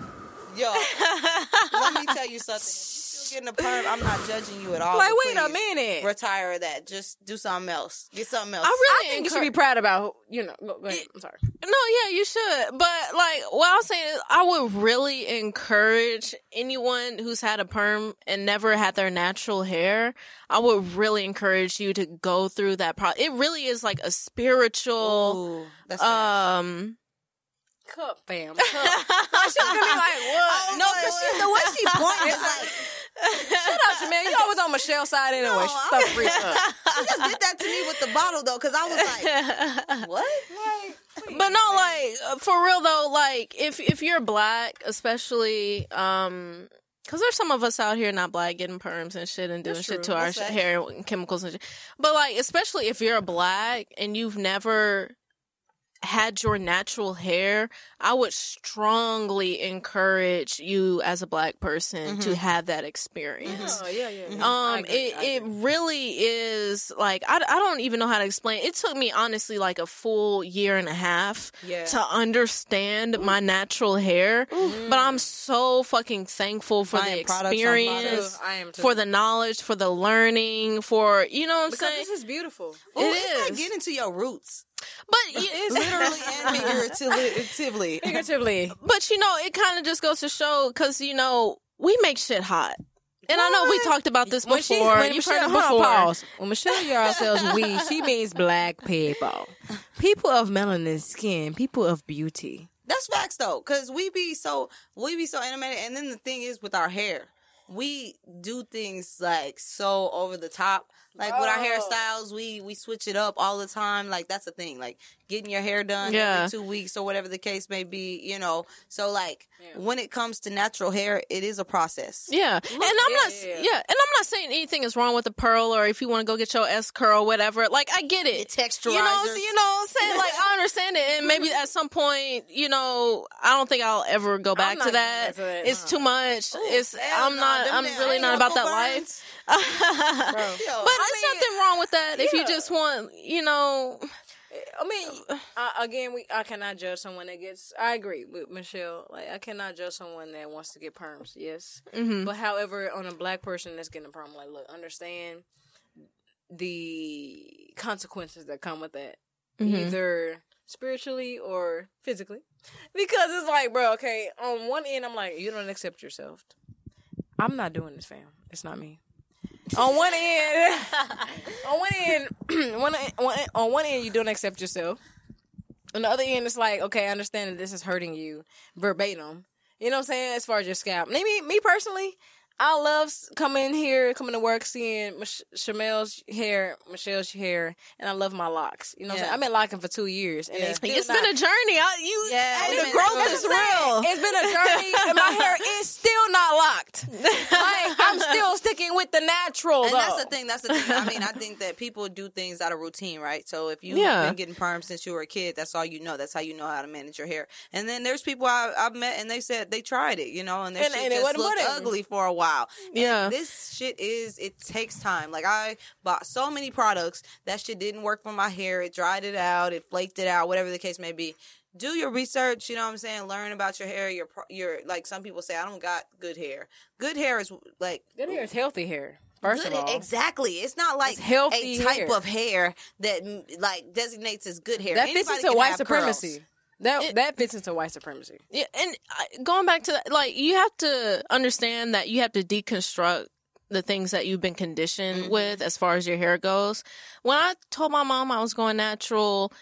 Yo, let me tell you something. Getting a perm, I'm not judging you at all. Like, wait a minute. Retire that. Just do something else. Get something else. I really I think incur- you should be proud about, you know. Go ahead. I'm sorry. No, yeah, you should. But, like, what I'm saying is I would really encourage anyone who's had a perm and never had their natural hair, I would really encourage you to go through that process. It really is, like, a spiritual... Ooh, that's um. Nice. Cup, fam. Cup. She's gonna be like, what? No, because she, the way she pointed, like, shut up, Jamel. You always on Michelle's side anyway. No, Shut up, free up. She just did that to me with the bottle, though, because I was like, what? Like, please, but no, man. Like, for real, though, like, if if you're black, especially, um, because there's some of us out here not black getting perms and shit and doing That's shit true. to That's our right. hair and chemicals and shit. But, like, especially if you're black and you've never... had your natural hair, I would strongly encourage you as a black person mm-hmm. to have that experience. Oh, yeah, yeah, yeah. Um, agree, it it really is, like, I, I don't even know how to explain it. It took me, honestly, like a full year and a half yeah. to understand Ooh. my natural hair, Ooh. but I'm so fucking thankful for Buying the experience, I am too. for the knowledge, for the learning, for, you know what I'm because saying? Because this is beautiful. Ooh, it it's is. Like getting to your roots. But it's literally and figuratively. Figuratively. But, you know, it kind of just goes to show, because, you know, we make shit hot. And what? I know we talked about this before. When she, when You've Michelle, heard it before. Pause. When Michelle Yarrow says we, she means black people. People of melanin skin. People of beauty. That's facts, though, because we be so we be so animated. And then the thing is with our hair. We do things, like, so over the top. Like, oh. with our hairstyles, we, we switch it up all the time. Like, that's the thing. Like, getting your hair done yeah. every two weeks or whatever the case may be, you know. So, like, yeah. when it comes to natural hair, it is a process. Yeah. Look, and I'm yeah, not yeah. yeah. And I'm not saying anything is wrong with a pearl or if you want to go get your S-curl, whatever. Like, I get it. The texturizers. You know, so, you know what I'm saying? Like, I understand it. And maybe at some point, you know, I don't think I'll ever go back to that. It. It's no. too much. Ooh, it's I'm not. not. I'm really not about that life. But there's nothing wrong with that if you just want, you know. I mean, I, again, we I cannot judge someone that gets. I agree with Michelle. Like, I cannot judge someone that wants to get perms. Yes, mm-hmm. But however, on a black person that's getting a perm, like, look, understand the consequences that come with that, mm-hmm. either spiritually or physically, because it's like, bro, okay. On one end, I'm like, you don't accept yourself. I'm not doing this, fam. It's not me. On one end, on one end, one, one, on one end, you don't accept yourself. On the other end, it's like, okay, I understand that this is hurting you verbatim. You know what I'm saying? As far as your scalp. Me, me personally, I love coming here, coming to work, seeing Mich- Shamel's hair, Michelle's hair, and I love my locks. You know what yeah. I'm saying? I've been locking for two years. and yeah. It's, it's not, been a journey. I, you, yeah, the growth is real. It's been a journey, and my hair is still not locked. Like, I'm still sticking with the natural, And though. that's the thing. That's the thing. I mean, I think that people do things out of routine, right? So if you've yeah. been getting perms since you were a kid, that's all you know. That's how you know how to manage your hair. And then there's people I, I've met, and they said they tried it, you know, and their and, shit and just looked ugly for a while. Wow. Yeah. This shit is, it takes time. Like, I bought so many products. That shit didn't work for my hair. It dried it out. It flaked it out. Whatever the case may be. Do your research. You know what I'm saying? Learn about your hair. Your, your, like, some people say, I don't got good hair. Good hair is, like. Good hair is healthy hair. First good, of all. Exactly. It's not like it's a type hair. of hair that, like, designates as good hair. That Anybody fits into white supremacy. Curls. That it, that fits into white supremacy. Yeah, and going back to that, like, you have to understand that you have to deconstruct the things that you've been conditioned mm-hmm. with as far as your hair goes. When I told my mom I was going natural,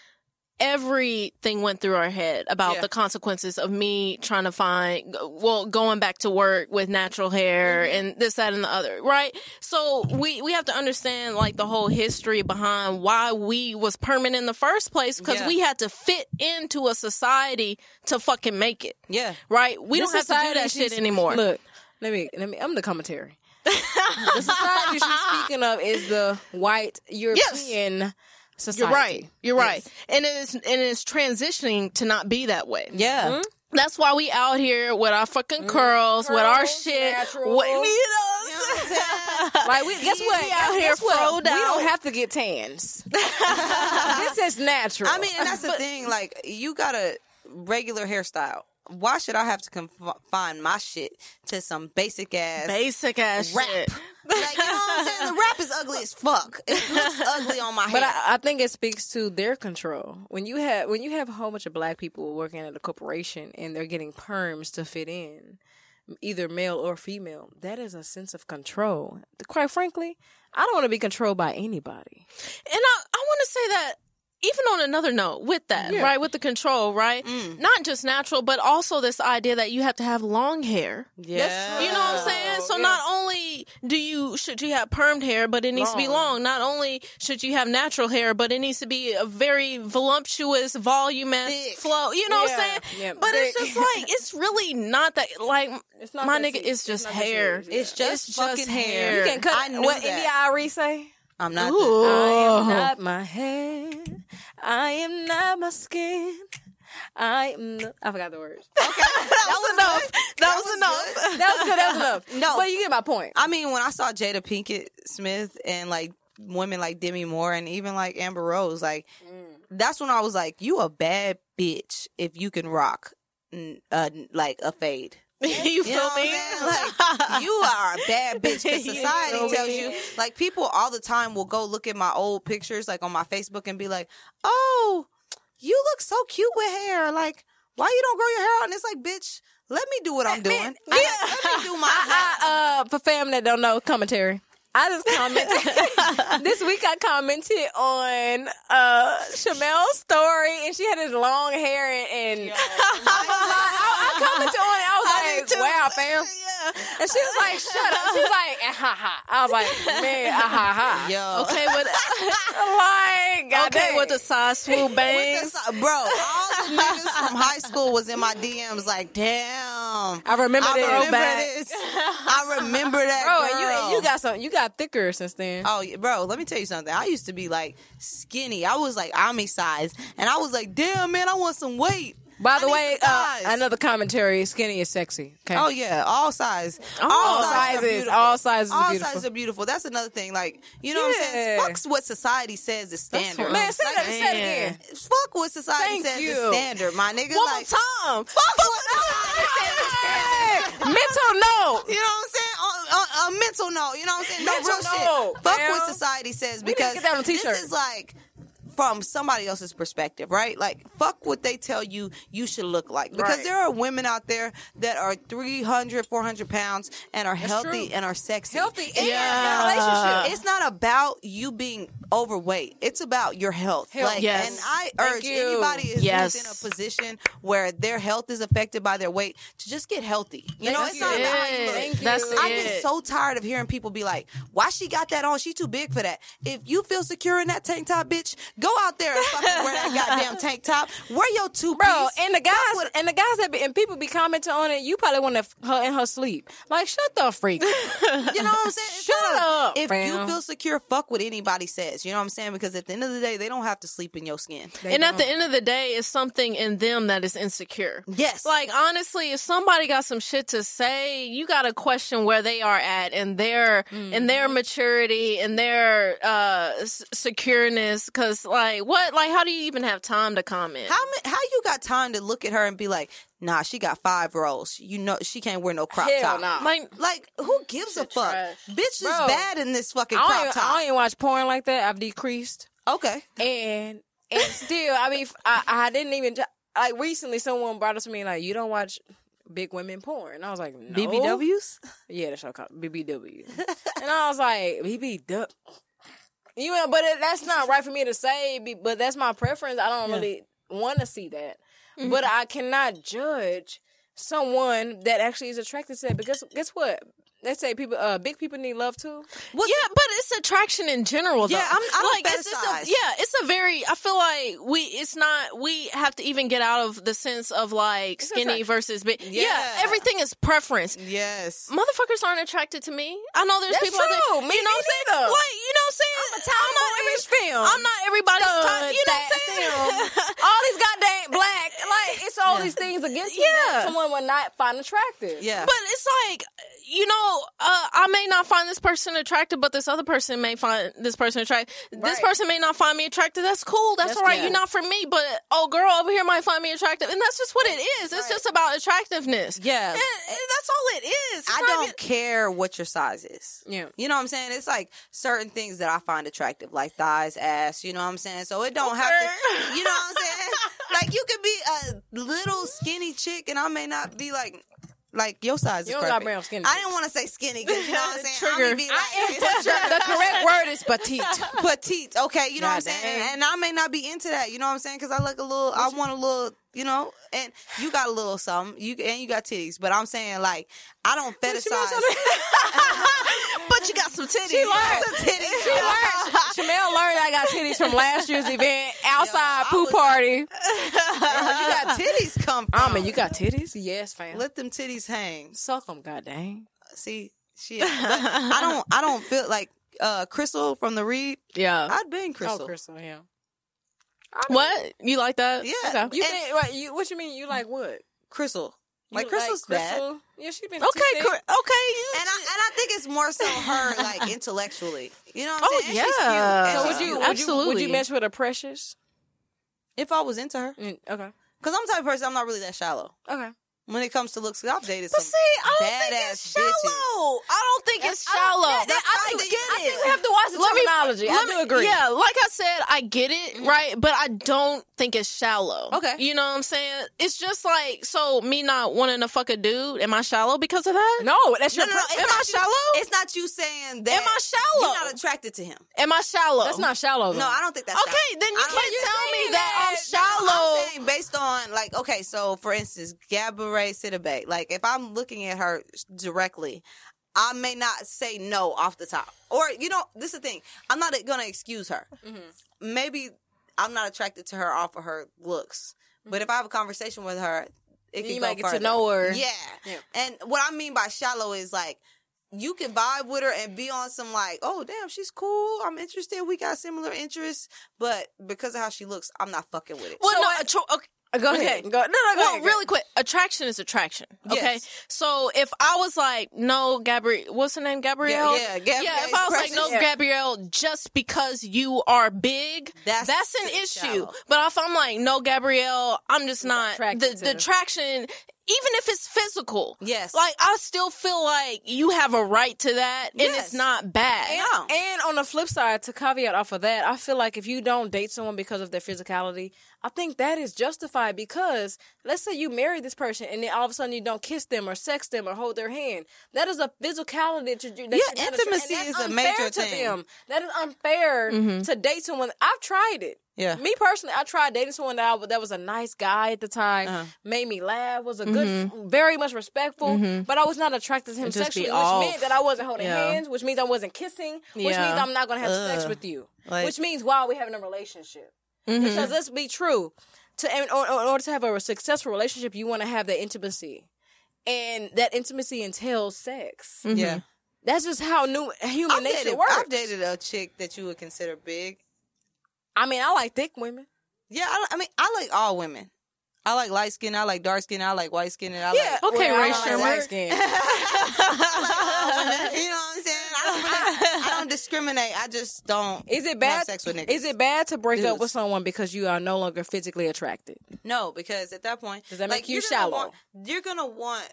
everything went through our head about yeah. the consequences of me trying to find, well, going back to work with natural hair mm-hmm. and this, that, and the other, right? So we, we have to understand, like, the whole history behind why we was permanent in the first place, because yeah. we had to fit into a society to fucking make it. Yeah. Right? We this don't have to do that shit anymore. Look, let me, let me, I'm the commentary. The society she's speaking of is the white European yes. society. You're right. You're yes. right. And it's and it's transitioning to not be that way. Yeah. Mm-hmm. That's why we out here with our fucking mm-hmm. curls, curls, with our shit. Natural. What, you know, yeah. like we guess what? We out guess here what? We don't have to get tans. This is natural. I mean, and that's the thing. Like, you got a regular hairstyle. Why should I have to confine my shit to some basic ass basic ass rap? Shit? Like, you know what I'm saying? The rap is ugly as fuck. It looks ugly on my hair. But I, I think it speaks to their control. When you have when you have a whole bunch of black people working at a corporation and they're getting perms to fit in, either male or female, that is a sense of control. Quite frankly, I don't want to be controlled by anybody. And I, I want to say that. Even on another note, with that, yeah. right, with the control, right, mm. not just natural, but also this idea that you have to have long hair. Yeah, you know what I'm saying. So yes. not only do you should you have permed hair, but it needs long. to be long. Not only should you have natural hair, but it needs to be a very voluptuous, voluminous flow. You know yeah. what I'm saying? Yeah. But Thick. It's just like it's really not that. Like it's not my nigga, it's, it's just hair. Serious, yeah. It's just it's fucking just hair. You can cut. I knew what India Ari say? I'm not. Ooh. I am not my hair. I am not my skin. I am. Not... I forgot the words. Okay, that, that was enough. That, that was, was enough. Good. That was good. That was enough. No, but you get my point. I mean, when I saw Jada Pinkett Smith and like women like Demi Moore and even like Amber Rose, like mm. that's when I was like, "You a bad bitch if you can rock uh, like a fade." You feel you me? Like, you are a bad bitch. Because society you tells you, like, people all the time will go look at my old pictures, like on my Facebook, and be like, "Oh, you look so cute with hair. Like, why you don't grow your hair out?" And it's like, "Bitch, let me do what I'm doing. Yeah. I, let me do my." I, I, uh, for fam that don't know, commentary. I just commented. This week I commented on uh, Chamel's story, and she had this long hair, and, and yeah. I, I commented on it. I was I like, "Wow, fam!" Yeah. And she was like, "Shut up." She was like, "Ah ha ha." I was like, "Man, ah ha ha." Yo. Okay, with like, God okay, dang. With the side swoop bangs, the, bro. All the niggas from high school was in my D Ms, like, "Damn, I remember, I remember this. this. I remember that, bro." Girl. You you got some. You got thicker since then. Oh, bro, let me tell you something. I used to be like skinny. I was like army size, and I was like, damn, man, I want some weight. By the way, uh, another commentary, skinny is sexy. Okay? Oh, yeah. All size. All, all sizes. All sizes are all beautiful. All sizes are beautiful. That's another thing. Like, you know yeah. what I'm saying? Fuck what society says is standard. Right. Man, say like, that man. again. Fuck what society Thank says you. is standard, my nigga. One like, more time. Fuck what society says is standard. Mental note. You know what I'm saying? A, a, a mental note. You know what I'm saying? No mental real note, shit. Fuck man. what society says, because get that on t-shirt. This is like... from somebody else's perspective, right? Like, fuck what they tell you you should look like. Because right. there are women out there that are three hundred, four hundred pounds and are That's healthy true. and are sexy. Healthy in yeah. a relationship. It's not about you being overweight. It's about your health. health. Like, yes. And I urge anybody who's yes. in a position where their health is affected by their weight to just get healthy. You Thank know, it's you. not about how you look. Thank That's you. I get so tired of hearing people be like, why she got that on? She too big for that. If you feel secure in that tank top, bitch, go out there and fucking wear that goddamn tank top. Wear your two-piece. Bro, and the guys would, and the guys that be, and people be commenting on it, you probably want to f- her in her sleep. Like, shut the freak. You know what I'm saying? Shut up. If fam. you feel secure, fuck what anybody says. You know what I'm saying? Because at the end of the day, they don't have to sleep in your skin. They and don't. At the end of the day, it's something in them that is insecure. Yes. Like, honestly, if somebody got some shit to say, you got to question where they are at and their, mm-hmm. and their maturity and their uh, s- secureness. Because, like, what? Like, how do you even have time to comment? How how you got time to look at her and be like, nah, she got five rolls. You know, she can't wear no crop Hell top. Nah. Like, like, who gives a fuck? Trash. Bitch is Bro, bad in this fucking crop even, top. I don't even watch porn like that. I've decreased. Okay. And and still, I mean, I, I didn't even, like, recently someone brought it to me, like, you don't watch big women porn. And I was like, no. B B Ws? Yeah, that's what I call it. B B W. And I was like, B B W. You know, but it, that's not right for me to say, but that's my preference. I don't yeah. really want to see that. Mm-hmm. But I cannot judge someone that actually is attracted to that, because guess what? They say people, uh, big people need love too. Well, yeah, but it's attraction in general, though. Yeah, I'm, I'm like, it's just a, yeah, it's a very. I feel like we. It's not. We have to even get out of the sense of like it's skinny attract- versus big. Yeah. yeah, everything is preference. Yes, motherfuckers aren't attracted to me. I know there's That's people. That's true. Out there, me, you know me what I'm saying? Like, you know what I'm saying? I'm a time I'm every film. I'm not everybody's time. You know what I'm saying? All these goddamn black. Like, it's all yeah. these things against me yeah. that someone would not find attractive. Yeah, but it's like, you know, uh, I may not find this person attractive, but this other person may find this person attractive. Right. This person may not find me attractive. That's cool. That's, that's all right. Good. You're not for me, but oh, girl over here might find me attractive. And that's just what it is. It's right. just about attractiveness. Yeah. And, and that's all it is. It's I don't even... care what your size is. Yeah. You know what I'm saying? It's like certain things that I find attractive, like thighs, ass, you know what I'm saying? So it don't okay. have to, you know what I'm saying? Like, you could be a little skinny chick and I may not be like... Like, your size you is perfect. You don't got brown skinny. I didn't want to say skinny, because you know what I'm saying? Trigger. Be like, I the correct word is petite. Petite, okay, you know God what I'm dang. saying? And, and I may not be into that, you know what I'm saying? Because I look a little, what I you? want a little, you know, and you got a little something, you and you got titties. But I'm saying, like, I don't fetishize. But you got some titties. She learned. Some titties. She learned. Shamel learned I got titties from last year's event, outside Yo, poo was, party. You got titties come from. I mean, you got titties? Yes, fam. Let them titties hang. Suck them, goddamn. See, shit. I don't I don't feel like uh, Crystal from The Read. Yeah. I'd been Crystal. Oh, Crystal, yeah. What? You like that? Yeah. Okay. You and, mean, right, you, what you mean you like what? Crystal. Like, Crystal's like Crystal. Bad. Yeah, she's been okay. Cr- okay, you, and I and I think it's more so her like intellectually. You know what I'm oh, saying? Oh yeah. She's cute. So would you would absolutely you, would you match with a Precious? If I was into her, mm, okay. Because I'm the type of person, I'm not really that shallow. Okay. When it comes to looks, I've dated some badass bitches. But see, I don't think it's shallow. Bitches. I don't think it's shallow. I, that, I, I, do, get it. I think we have to watch the let terminology. Me, I do me, agree. Yeah, like I said, I get it, right? But I don't think it's shallow. Okay. You know what I'm saying? It's just like, so me not wanting to fuck a dude, am I shallow because of that? No, that's your no, no, no, pro- Am I shallow? You, it's not you saying that. Am I shallow? You're not attracted to him. Am I shallow? That's not shallow, though. No, I don't think that's okay, shallow. Okay, then you can't tell me that, that I'm shallow. No, I'm saying based on, like, okay, so for instance, Gabba Ray Sidibe. Like, if I'm looking at her directly, I may not say no off the top. Or, you know, this is the thing. I'm not going to excuse her. Mm-hmm. Maybe I'm not attracted to her off of her looks. Mm-hmm. But if I have a conversation with her, it can you go might get further. To know her. Yeah. yeah. And what I mean by shallow is, like, you can vibe with her and be on some, like, oh, damn, she's cool. I'm interested. We got similar interests. But because of how she looks, I'm not fucking with it. Well, so no, I, I, okay. Go okay. ahead. Go, no, no, go well, ahead. Well, really quick. Attraction is attraction. Okay. Yes. So if I was like, no, Gabrielle, what's her name? Gabrielle? Yeah, yeah. Gabrielle. Yeah, if I was like, no, yeah. Gabrielle, just because you are big, that's, that's an issue. Show. But if I'm like, no, Gabrielle, I'm just not. The, the attraction, even if it's physical, yes, like I still feel like you have a right to that, and yes. it's not bad. And, no. and on the flip side, to caveat off of that, I feel like if you don't date someone because of their physicality, I think that is justified because let's say you marry this person and then all of a sudden you don't kiss them or sex them or hold their hand. That is a physicality that you do. Yeah, intimacy is a major thing. Them. That is unfair mm-hmm. to date someone. I've tried it. Yeah. Me personally, I tried dating someone that, I, that was a nice guy at the time, uh-huh. made me laugh, was a good, mm-hmm. very much respectful, mm-hmm. but I was not attracted to him sexually, which meant that I wasn't holding yeah. hands, which means I wasn't kissing, which yeah. means I'm not going to have Ugh. sex with you, like, which means why are we having a relationship? Mm-hmm. Because let's be true, to in, in order to have a successful relationship, you want to have that intimacy, and that intimacy entails sex. Mm-hmm. Yeah, that's just how new human I've nature dated, works. I've dated a chick that you would consider big. I mean, I like thick women. Yeah, I, I mean, I like all women. I like light skin. I like dark skin. I like white skin. And I yeah, like okay, Ray Sherman. Like light skin. I like all women. You know what I'm saying? I don't, really, I don't discriminate. I just don't. Is it bad? Have sex with niggas. Is it bad to break Dudes. up with someone because you are no longer physically attracted? No, because at that point, does that make like, you you're shallow? Gonna want, you're gonna want.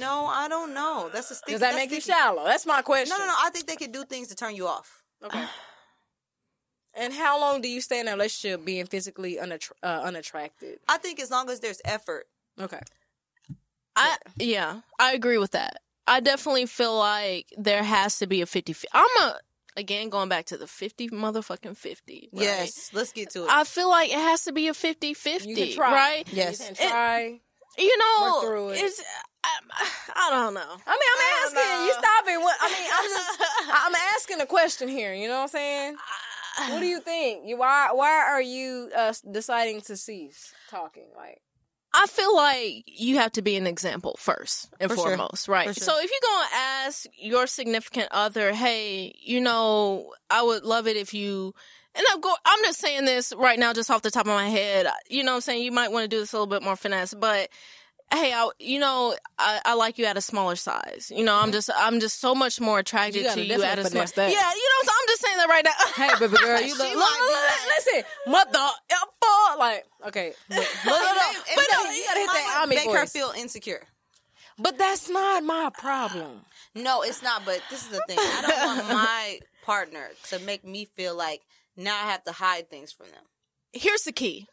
No, I don't know. That's a sticky. Does that make sticky. you shallow? That's my question. No, no, no. I think they could do things to turn you off. Okay. And how long do you stay in a relationship being physically unattra- uh, unattracted? I think as long as there's effort. Okay. I yeah, I agree with that. I definitely feel like there has to be a fifty. I'm a again going back to the fifty motherfucking fifty. Right? Yes, let's get to it. I feel like it has to be a fifty-fifty. You can try. Right? Yes. You can try. It, you know, work through it. It's, I don't know. I mean, I'm I asking. You stop it. What, I mean, I'm just. I'm asking a question here. You know what I'm saying? I, What do you think? You why why are you uh, deciding to cease talking? Like, I feel like you have to be an example first and For foremost, sure. right? For sure. So if you're gonna ask your significant other, hey, you know, I would love it if you. And I'm go. I'm just saying this right now, just off the top of my head. You know what I'm saying? You might want to do this a little bit more finesse, but. Hey, I, you know, I, I like you at a smaller size. You know, I'm just, I'm just so much more attracted you to you at a smaller size. Yeah, you know, so I'm just saying that right now. Hey, baby girl, you look like that. Listen, mother, like, okay, look it up. But no, you gotta hit that army voice. Make her feel insecure. But that's not my problem. No, it's not. But this is the thing. I don't want my partner to make me feel like now I have to hide things from them. Here's the key.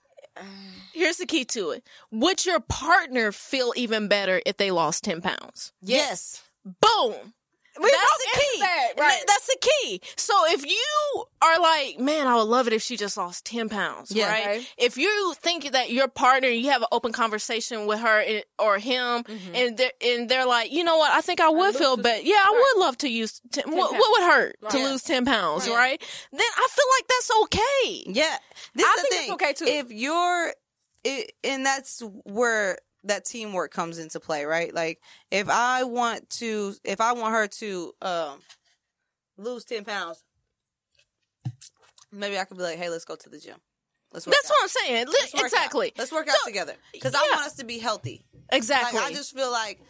Here's the key to it. Would your partner feel even better if they lost ten pounds? Yes. Yes. Boom. We That's the key. That, right? That's the key. So if you are like, man, I would love it if she just lost ten pounds, yeah, right? right? If you think that your partner, you have an open conversation with her or him, mm-hmm. and, they're, and they're like, you know what, I think I would I feel better. Yeah, right. I would love to use, ten, ten what, what would hurt right. to yeah. lose ten pounds, right. right? Then I feel like that's okay. Yeah. This I is think the thing. It's okay, too. If you're, it, and that's where... that teamwork comes into play, right? Like if I want to, if I want her to um, lose ten pounds, maybe I could be like, hey, let's go to the gym. Let's work That's out. What I'm saying. Let's exactly. Out. Let's work out so, together. Because yeah. I want us to be healthy. Exactly. Like, I just feel like.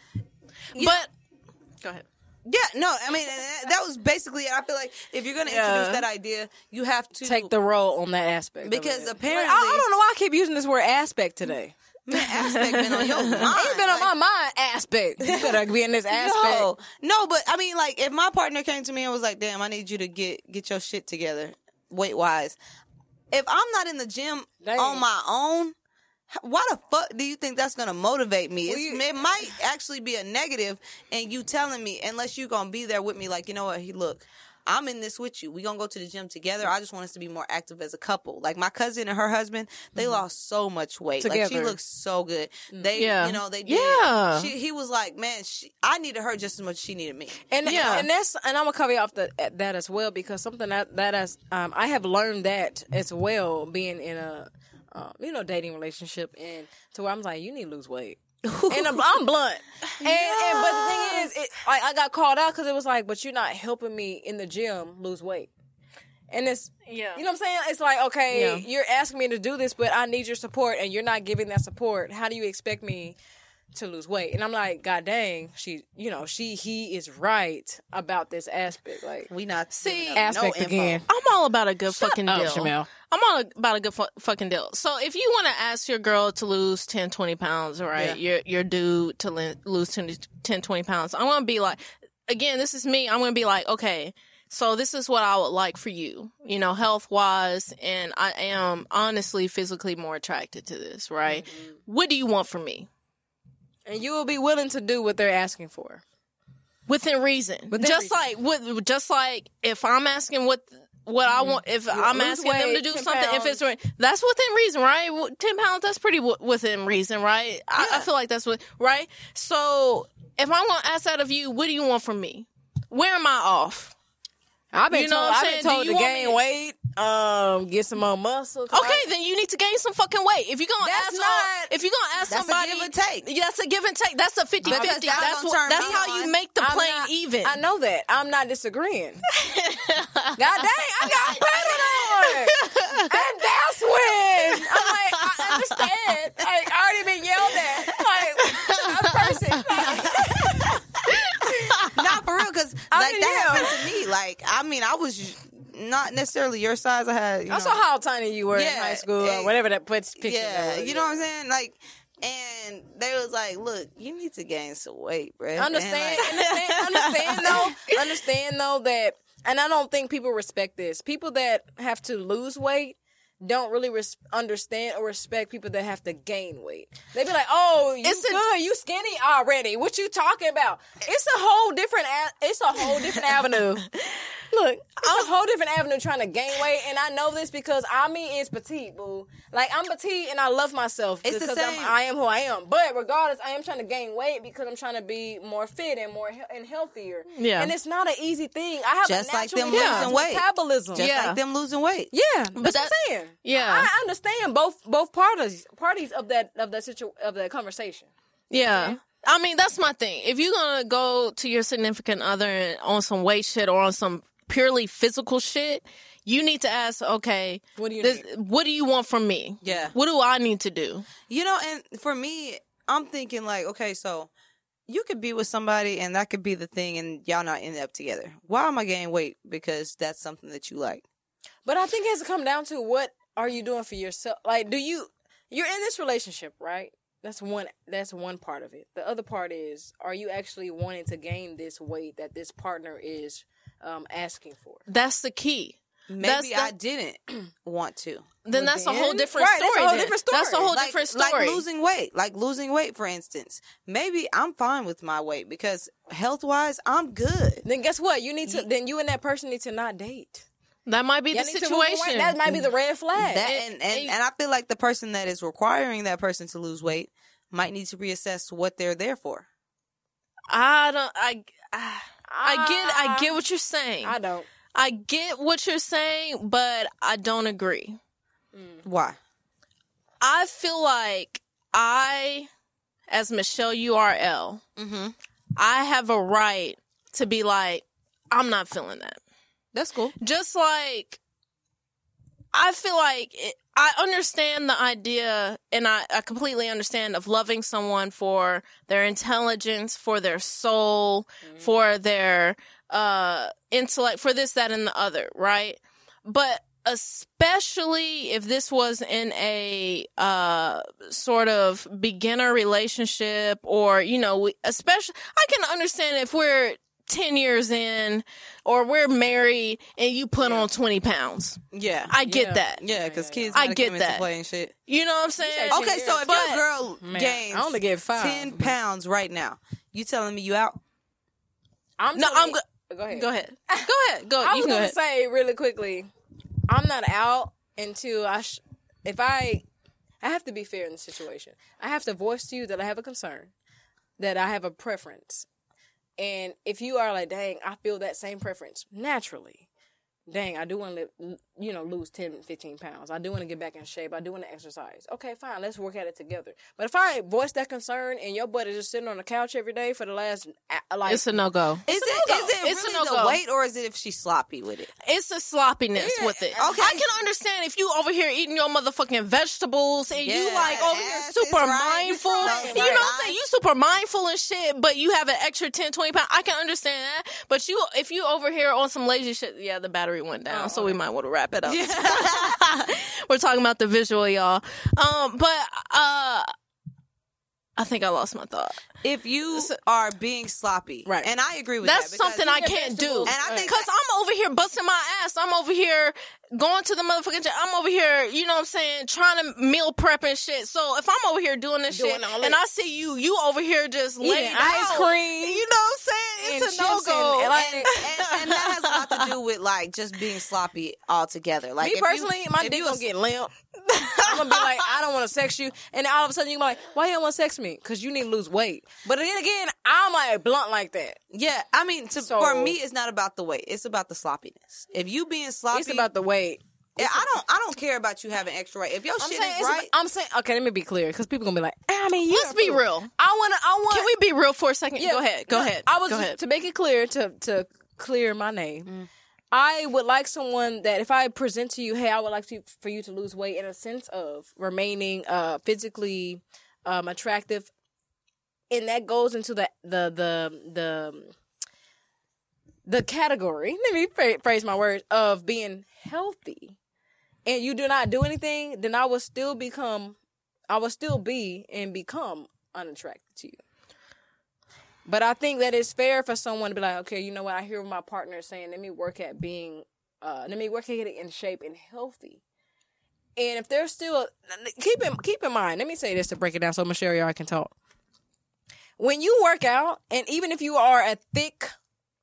But. Know, go ahead. Yeah, no, I mean, that was basically it. I feel like if you're going to introduce yeah. that idea, you have to. Take the role on that aspect. Because apparently. Like, I, I don't know why I keep using this word aspect today. Man, aspect been on your mind. It's been like, on my mind aspect. You better be in this aspect. No, no, but I mean, like, if my partner came to me and was like, damn, I need you to get, get your shit together, weight-wise. If I'm not in the gym Dang. on my own, why the fuck do you think that's going to motivate me? Well, you, it might actually be a negative in you telling me, unless you're going to be there with me, like, you know what, he look. I'm in this with you. We're going to go to the gym together. I just want us to be more active as a couple. Like, my cousin and her husband, they mm-hmm. lost so much weight. Together. Like, she looks so good. They, yeah. you know, they did. Yeah. She, he was like, man, she, I needed her just as much as she needed me. And yeah. and that's and I'm going to cover you off the, that as well, because something that, that has, um, I have learned that as well, being in a, uh, you know, dating relationship, and to where I'm like, you need to lose weight. and I'm, I'm blunt. And, yeah. and but the thing is, it, I, I got called out because it was like, but you're not helping me in the gym lose weight. And it's, yeah. you know what I'm saying? It's like, okay, yeah. you're asking me to do this, but I need your support, and you're not giving that support. How do you expect me to lose weight? And I'm like, God dang, she, you know, she, he is right about about this aspect. Like, we not see aspect no again. I'm all about a good Shut fucking up, deal. Shamel. I'm all about a good fu- fucking deal. So if you want to ask your girl to lose ten, twenty pounds, right? Yeah. Your your dude to li- lose ten, twenty pounds. I'm going to be like, again, this is me. I'm going to be like, okay, so this is what I would like for you, you know, health-wise, and I am honestly physically more attracted to this, right? Mm-hmm. What do you want from me? And you will be willing to do what they're asking for. Within reason. Within just reason. like what, just like if I'm asking what what mm-hmm. I want, if You'll I'm asking weight, them to do something, pounds. if it's that's within reason, right? ten pounds, that's pretty w- within reason, right? Yeah. I, I feel like that's what, right? So if I want to ask out of you, what do you want from me? Where am I off? I've been you know told, I've been told to gain me? weight, um, get some more muscle. Okay, right? Then you need to gain some fucking weight. If you're gonna that's ask, not, all, if you're gonna ask that's somebody, that's a give and take. That's a give and take. That's a fifty-fifty. That's, that's, what, that's how you make the plane not, even. I know that. I'm not disagreeing. God dang, I got pregnant on, and that's when I'm like, I understand. Like, I already been yelled at, like a person. Like, not for real, because like, I mean, that yeah. happened to me. Like, I mean, I was not necessarily your size. I had. You know, I saw how tiny you were yeah, in high school and, or whatever that puts picture. Yeah, you know what I'm saying? Like, and they was like, "Look, you need to gain some weight, bro." Understand? And like, understand, understand though. Understand though that, and I don't think people respect this. People that have to lose weight don't really res- understand or respect people that have to gain weight. They be like, "Oh, you it's good, a, you skinny already. What you talking about?" It's a whole different. It's a whole different avenue. Look, it's a whole different avenue trying to gain weight, and I know this because I mean it's petite, boo. Like I'm petite and I love myself it's because I'm, I am who I am. But regardless, I am trying to gain weight because I'm trying to be more fit and more he- and healthier. Yeah, and it's not an easy thing. I have just a natural like them yeah. weight. metabolism. Just yeah. like them losing weight. Yeah, but that's that, what I'm saying. Yeah, I, I understand both both parties parties of that of that situ of that conversation. Yeah. Okay? I mean that's my thing. If you're gonna go to your significant other on some weight shit or on some purely physical shit, you need to ask, okay, what do you this, need? What do you want from me? Yeah, what do I need to do? You know, and for me, I'm thinking like, okay, so you could be with somebody and that could be the thing, and y'all not end up together. Why am I gaining weight? Because that's something that you like. But I think it has to come down to what are you doing for yourself? Like, do you you're in this relationship, right? That's one. That's one part of it. The other part is, are you actually wanting to gain this weight that this partner is um, asking for? That's the key. Maybe that's the, I didn't want to. Then that's then, a whole different right, story. That's a whole different story. That's a whole like, different story. Like losing weight. Like losing weight, for instance. Maybe I'm fine with my weight because health-wise, I'm good. Then guess what? You need to. Yeah. Then you and that person need to not date. That might be Y'all the situation. That might be the red flag. That, and, and, and I feel like the person that is requiring that person to lose weight might need to reassess what they're there for. I don't. I. I, I get. I get what you're saying. I don't. I get what you're saying, but I don't agree. Mm. Why? I feel like I, as Michelle U R L, mm-hmm. I have a right to be like, I'm not feeling that. That's cool. Just like, I feel like it, I understand the idea, and I, I completely understand of loving someone for their intelligence, for their soul, mm-hmm. for their uh, intellect, for this, that, and the other, right? But especially if this was in a uh, sort of beginner relationship, or, you know, we, especially, I can understand if we're ten years in, or we're married and you put yeah. on twenty pounds. Yeah. I get yeah. that. Yeah, because kids I get that. Play and shit. You know what I'm saying? Okay, so if but, your girl man, gains I only get five. ten pounds right now, you telling me you out? I'm No, I'm go-, go ahead. Go ahead. Go ahead. Go I was going to say really quickly, I'm not out until I sh- if I I have to be fair in the situation. I have to voice to you that I have a concern, that I have a preference. And if you are like, dang, I feel that same preference naturally, dang, I do want to, you know, lose ten, fifteen pounds. I do want to get back in shape. I do want to exercise. Okay, fine. Let's work at it together. But if I voice that concern and your butt is just sitting on the couch every day for the last, like... It's a no-go. Is it, no-go. Is it it's really no-go. The weight, or is it if she's sloppy with it? It's a sloppiness yeah. with it. Okay. I can understand if you over here eating your motherfucking vegetables and yeah. you, like, over yes, here super right. mindful. Right. You know what I'm saying? You super mindful and shit, but you have an extra ten, twenty pounds. I can understand that. But you, if you over here on some lazy shit, yeah, the battery went down, oh, so we might want to wrap it up. Yeah. We're talking about the visual, y'all. Um, but uh, I think I lost my thought. If you so, are being sloppy, right? And I agree with that's that. That's something I can't do. And I think because I'm over here busting my ass. I'm over here going to the motherfucking gym. I'm over here, you know what I'm saying, trying to meal prep and shit. So if I'm over here doing this doing shit, and it. I see you, you over here just laying yeah, ice out, cream. You know what I'm saying? It's a no-go. And, like, and, and, and that has a lot to do with, like, just being sloppy altogether. Like, me personally, you, my dick was... gonna get limp. I'm gonna be like, I don't want to sex you. And all of a sudden, you're gonna be like, why you don't want to sex me? Because you need to lose weight. But then again, I'm, like, blunt like that. Yeah, I mean, to, so, for me, it's not about the weight. It's about the sloppiness. If you being sloppy... It's about the weight. Yeah, I don't. I don't care about you having extra weight. If your I'm shit saying, is right, I'm saying. Okay, let me be clear, because people gonna be like, I mean, yeah, let's be cool. real. I wanna. I want. Can we be real for a second? Yeah, go ahead. Go no, ahead. I was go ahead. to make it clear to to clear my name. Mm. I would like someone that if I present to you, hey, I would like to for you to lose weight in a sense of remaining uh, physically um, attractive, and that goes into the the the the. The category, let me phrase my words, of being healthy, and you do not do anything, then I will still become, I will still be and become unattracted to you. But I think that it's fair for someone to be like, okay, you know what? I hear my partner saying, let me work at being, uh, let me work at getting in shape and healthy. And if they're still, keep in, keep in mind, let me say this to break it down so Michelle y'all can talk. When you work out, and even if you are a thick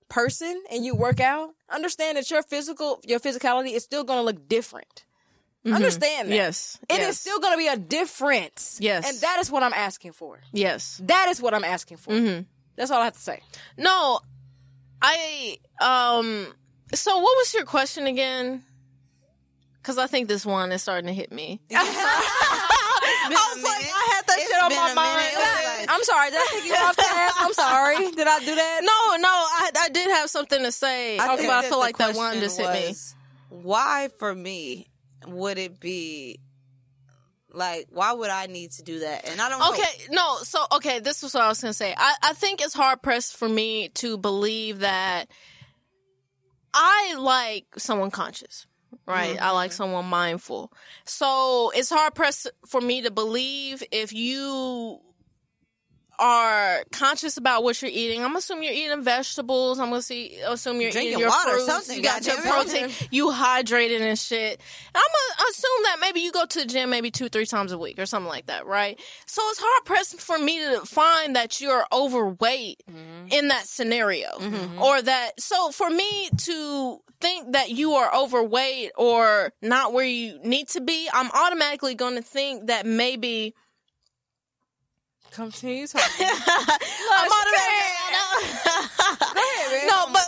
person and you work out, understand that your physical your physicality is still going to look different. Mm-hmm. Understand that. Yes. It yes. is still going to be a difference. Yes. And that is what I'm asking for. Yes. That is what I'm asking for. Mm-hmm. That's all I have to say. No, I, um, so what was your question again? Because I think this one is starting to hit me. I was like, I had that it's shit on my mind. I'm sorry. Did I take you off task? I'm sorry. Did I do that? No, no. I, I did have something to say, I okay. but I feel like that one just hit me. Why, for me, would it be like? Why would I need to do that? And I don't. Okay, know. no. So okay, this was what I was gonna say. I, I think it's hard pressed for me to believe that I like someone conscious. Right. Mm-hmm. I like someone mindful. So it's hard pressed for me to believe if you are conscious about what you're eating. I'm assuming you're eating vegetables. I'm gonna see. Assume you're Drinking eating your water, fruits. Something. You got, got your protein. Everything. You hydrated and shit. I'm gonna assume that maybe you go to the gym maybe two, three times a week or something like that, right? So it's hard pressed for me to find that you're overweight mm-hmm. in that scenario, mm-hmm. or that. So for me to think that you are overweight or not where you need to be, I'm automatically going to think that maybe. Continue talking. I'm automatically. No, but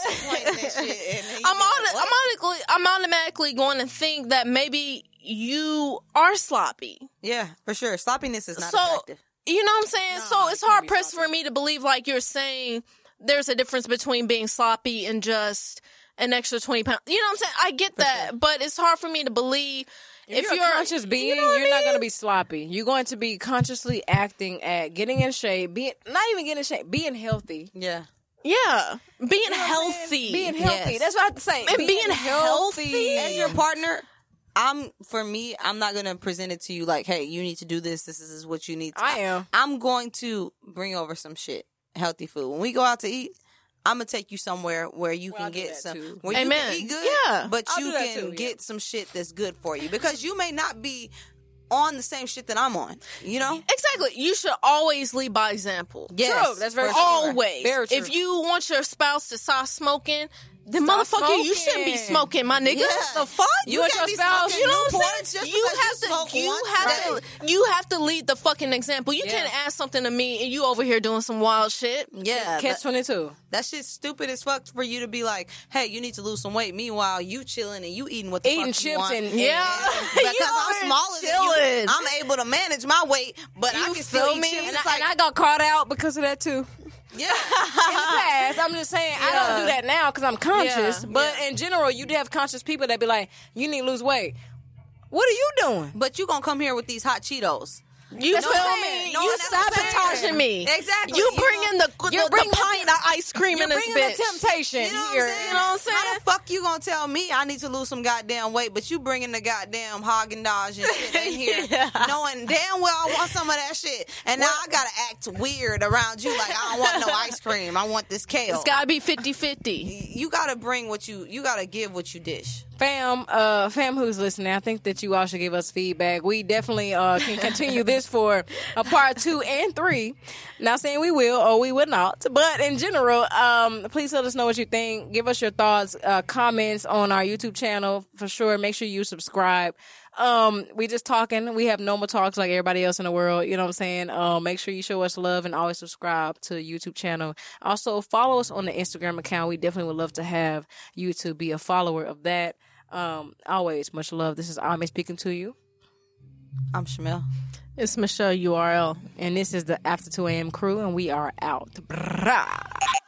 I'm automatically. I'm automatically going to think that maybe you are sloppy. Yeah, for sure. Sloppiness is not so, attractive. You know what I'm saying? No, so it's hard pressed for me to believe, like you're saying, there's a difference between being sloppy and just an extra twenty pounds. You know what I'm saying? I get for that, sure. But it's hard for me to believe. If, if you're, you're a conscious being, you know you're I mean? not going to be sloppy. You're going to be consciously acting at getting in shape, being not even getting in shape, being healthy. Yeah. Yeah. Being you know healthy. Being healthy. Yes. That's what I have to say. And being, being healthy. healthy. As your partner, I'm for me, I'm not going to present it to you like, hey, you need to do this. This is what you need to do. I am. I'm going to bring over some shit, healthy food. When we go out to eat, I'm going to take you somewhere where you well, can get some, too. where Amen. you can eat good, yeah. but you can too, yeah. get some shit that's good for you. Because you may not be on the same shit that I'm on, you know? Exactly. You should always lead by example. Yes. True. That's very true. Always. Very true. If you want your spouse to stop smoking, The Stop motherfucker, smoking. You shouldn't be smoking, my nigga. Yeah. The fuck? You, you with your spouse? You know what I'm saying? You have you to, you have right. to, you have to lead the fucking example. You yeah. can't ask something to me and you over here doing some wild shit. Yeah, Catch twenty-two. That, that shit's stupid as fuck for you to be like, hey, you need to lose some weight. Meanwhile, you chilling and you eating what the eating fuck you want. Eating chips and yeah, because I'm smaller than you, I'm able to manage my weight, but you I can still eat me? chips. And I, like, and I got caught out because of that too. Yeah, in the past, I'm just saying yeah. I don't do that now because I'm conscious. Yeah. But yeah. in general, you do have conscious people that be like, "You need to lose weight." What are you doing? But you gonna come here with these hot Cheetos? You feel me? No, you sabotaging me. Exactly. You, you bringing the, the, the pint of ice cream in this bitch. You bringing the temptation here. You know what I'm saying? How the fuck you gonna tell me I need to lose some goddamn weight, but you bringing the goddamn Haagen-Dazs and shit in here, yeah. knowing damn well I want some of that shit. And well, now I gotta act weird around you like I don't want no ice cream. I want this kale. It's gotta be fifty-fifty. You gotta bring what you, you gotta give what you dish. Fam, uh, fam who's listening, I think that you all should give us feedback. We definitely uh, can continue this for a part two and three. Not saying we will or we will not, but in general, um, please let us know what you think. Give us your thoughts, uh, comments on our YouTube channel for sure. Make sure you subscribe. Um, we just talking. We have normal talks like everybody else in the world. You know what I'm saying? Uh, make sure you show us love and always subscribe to the YouTube channel. Also, follow us on the Instagram account. We definitely would love to have you to be a follower of that. Um, always much love. This is Ami speaking to you. I'm Shamel. It's Michelle U R L. And this is the After two a.m. crew, and we are out. Brah.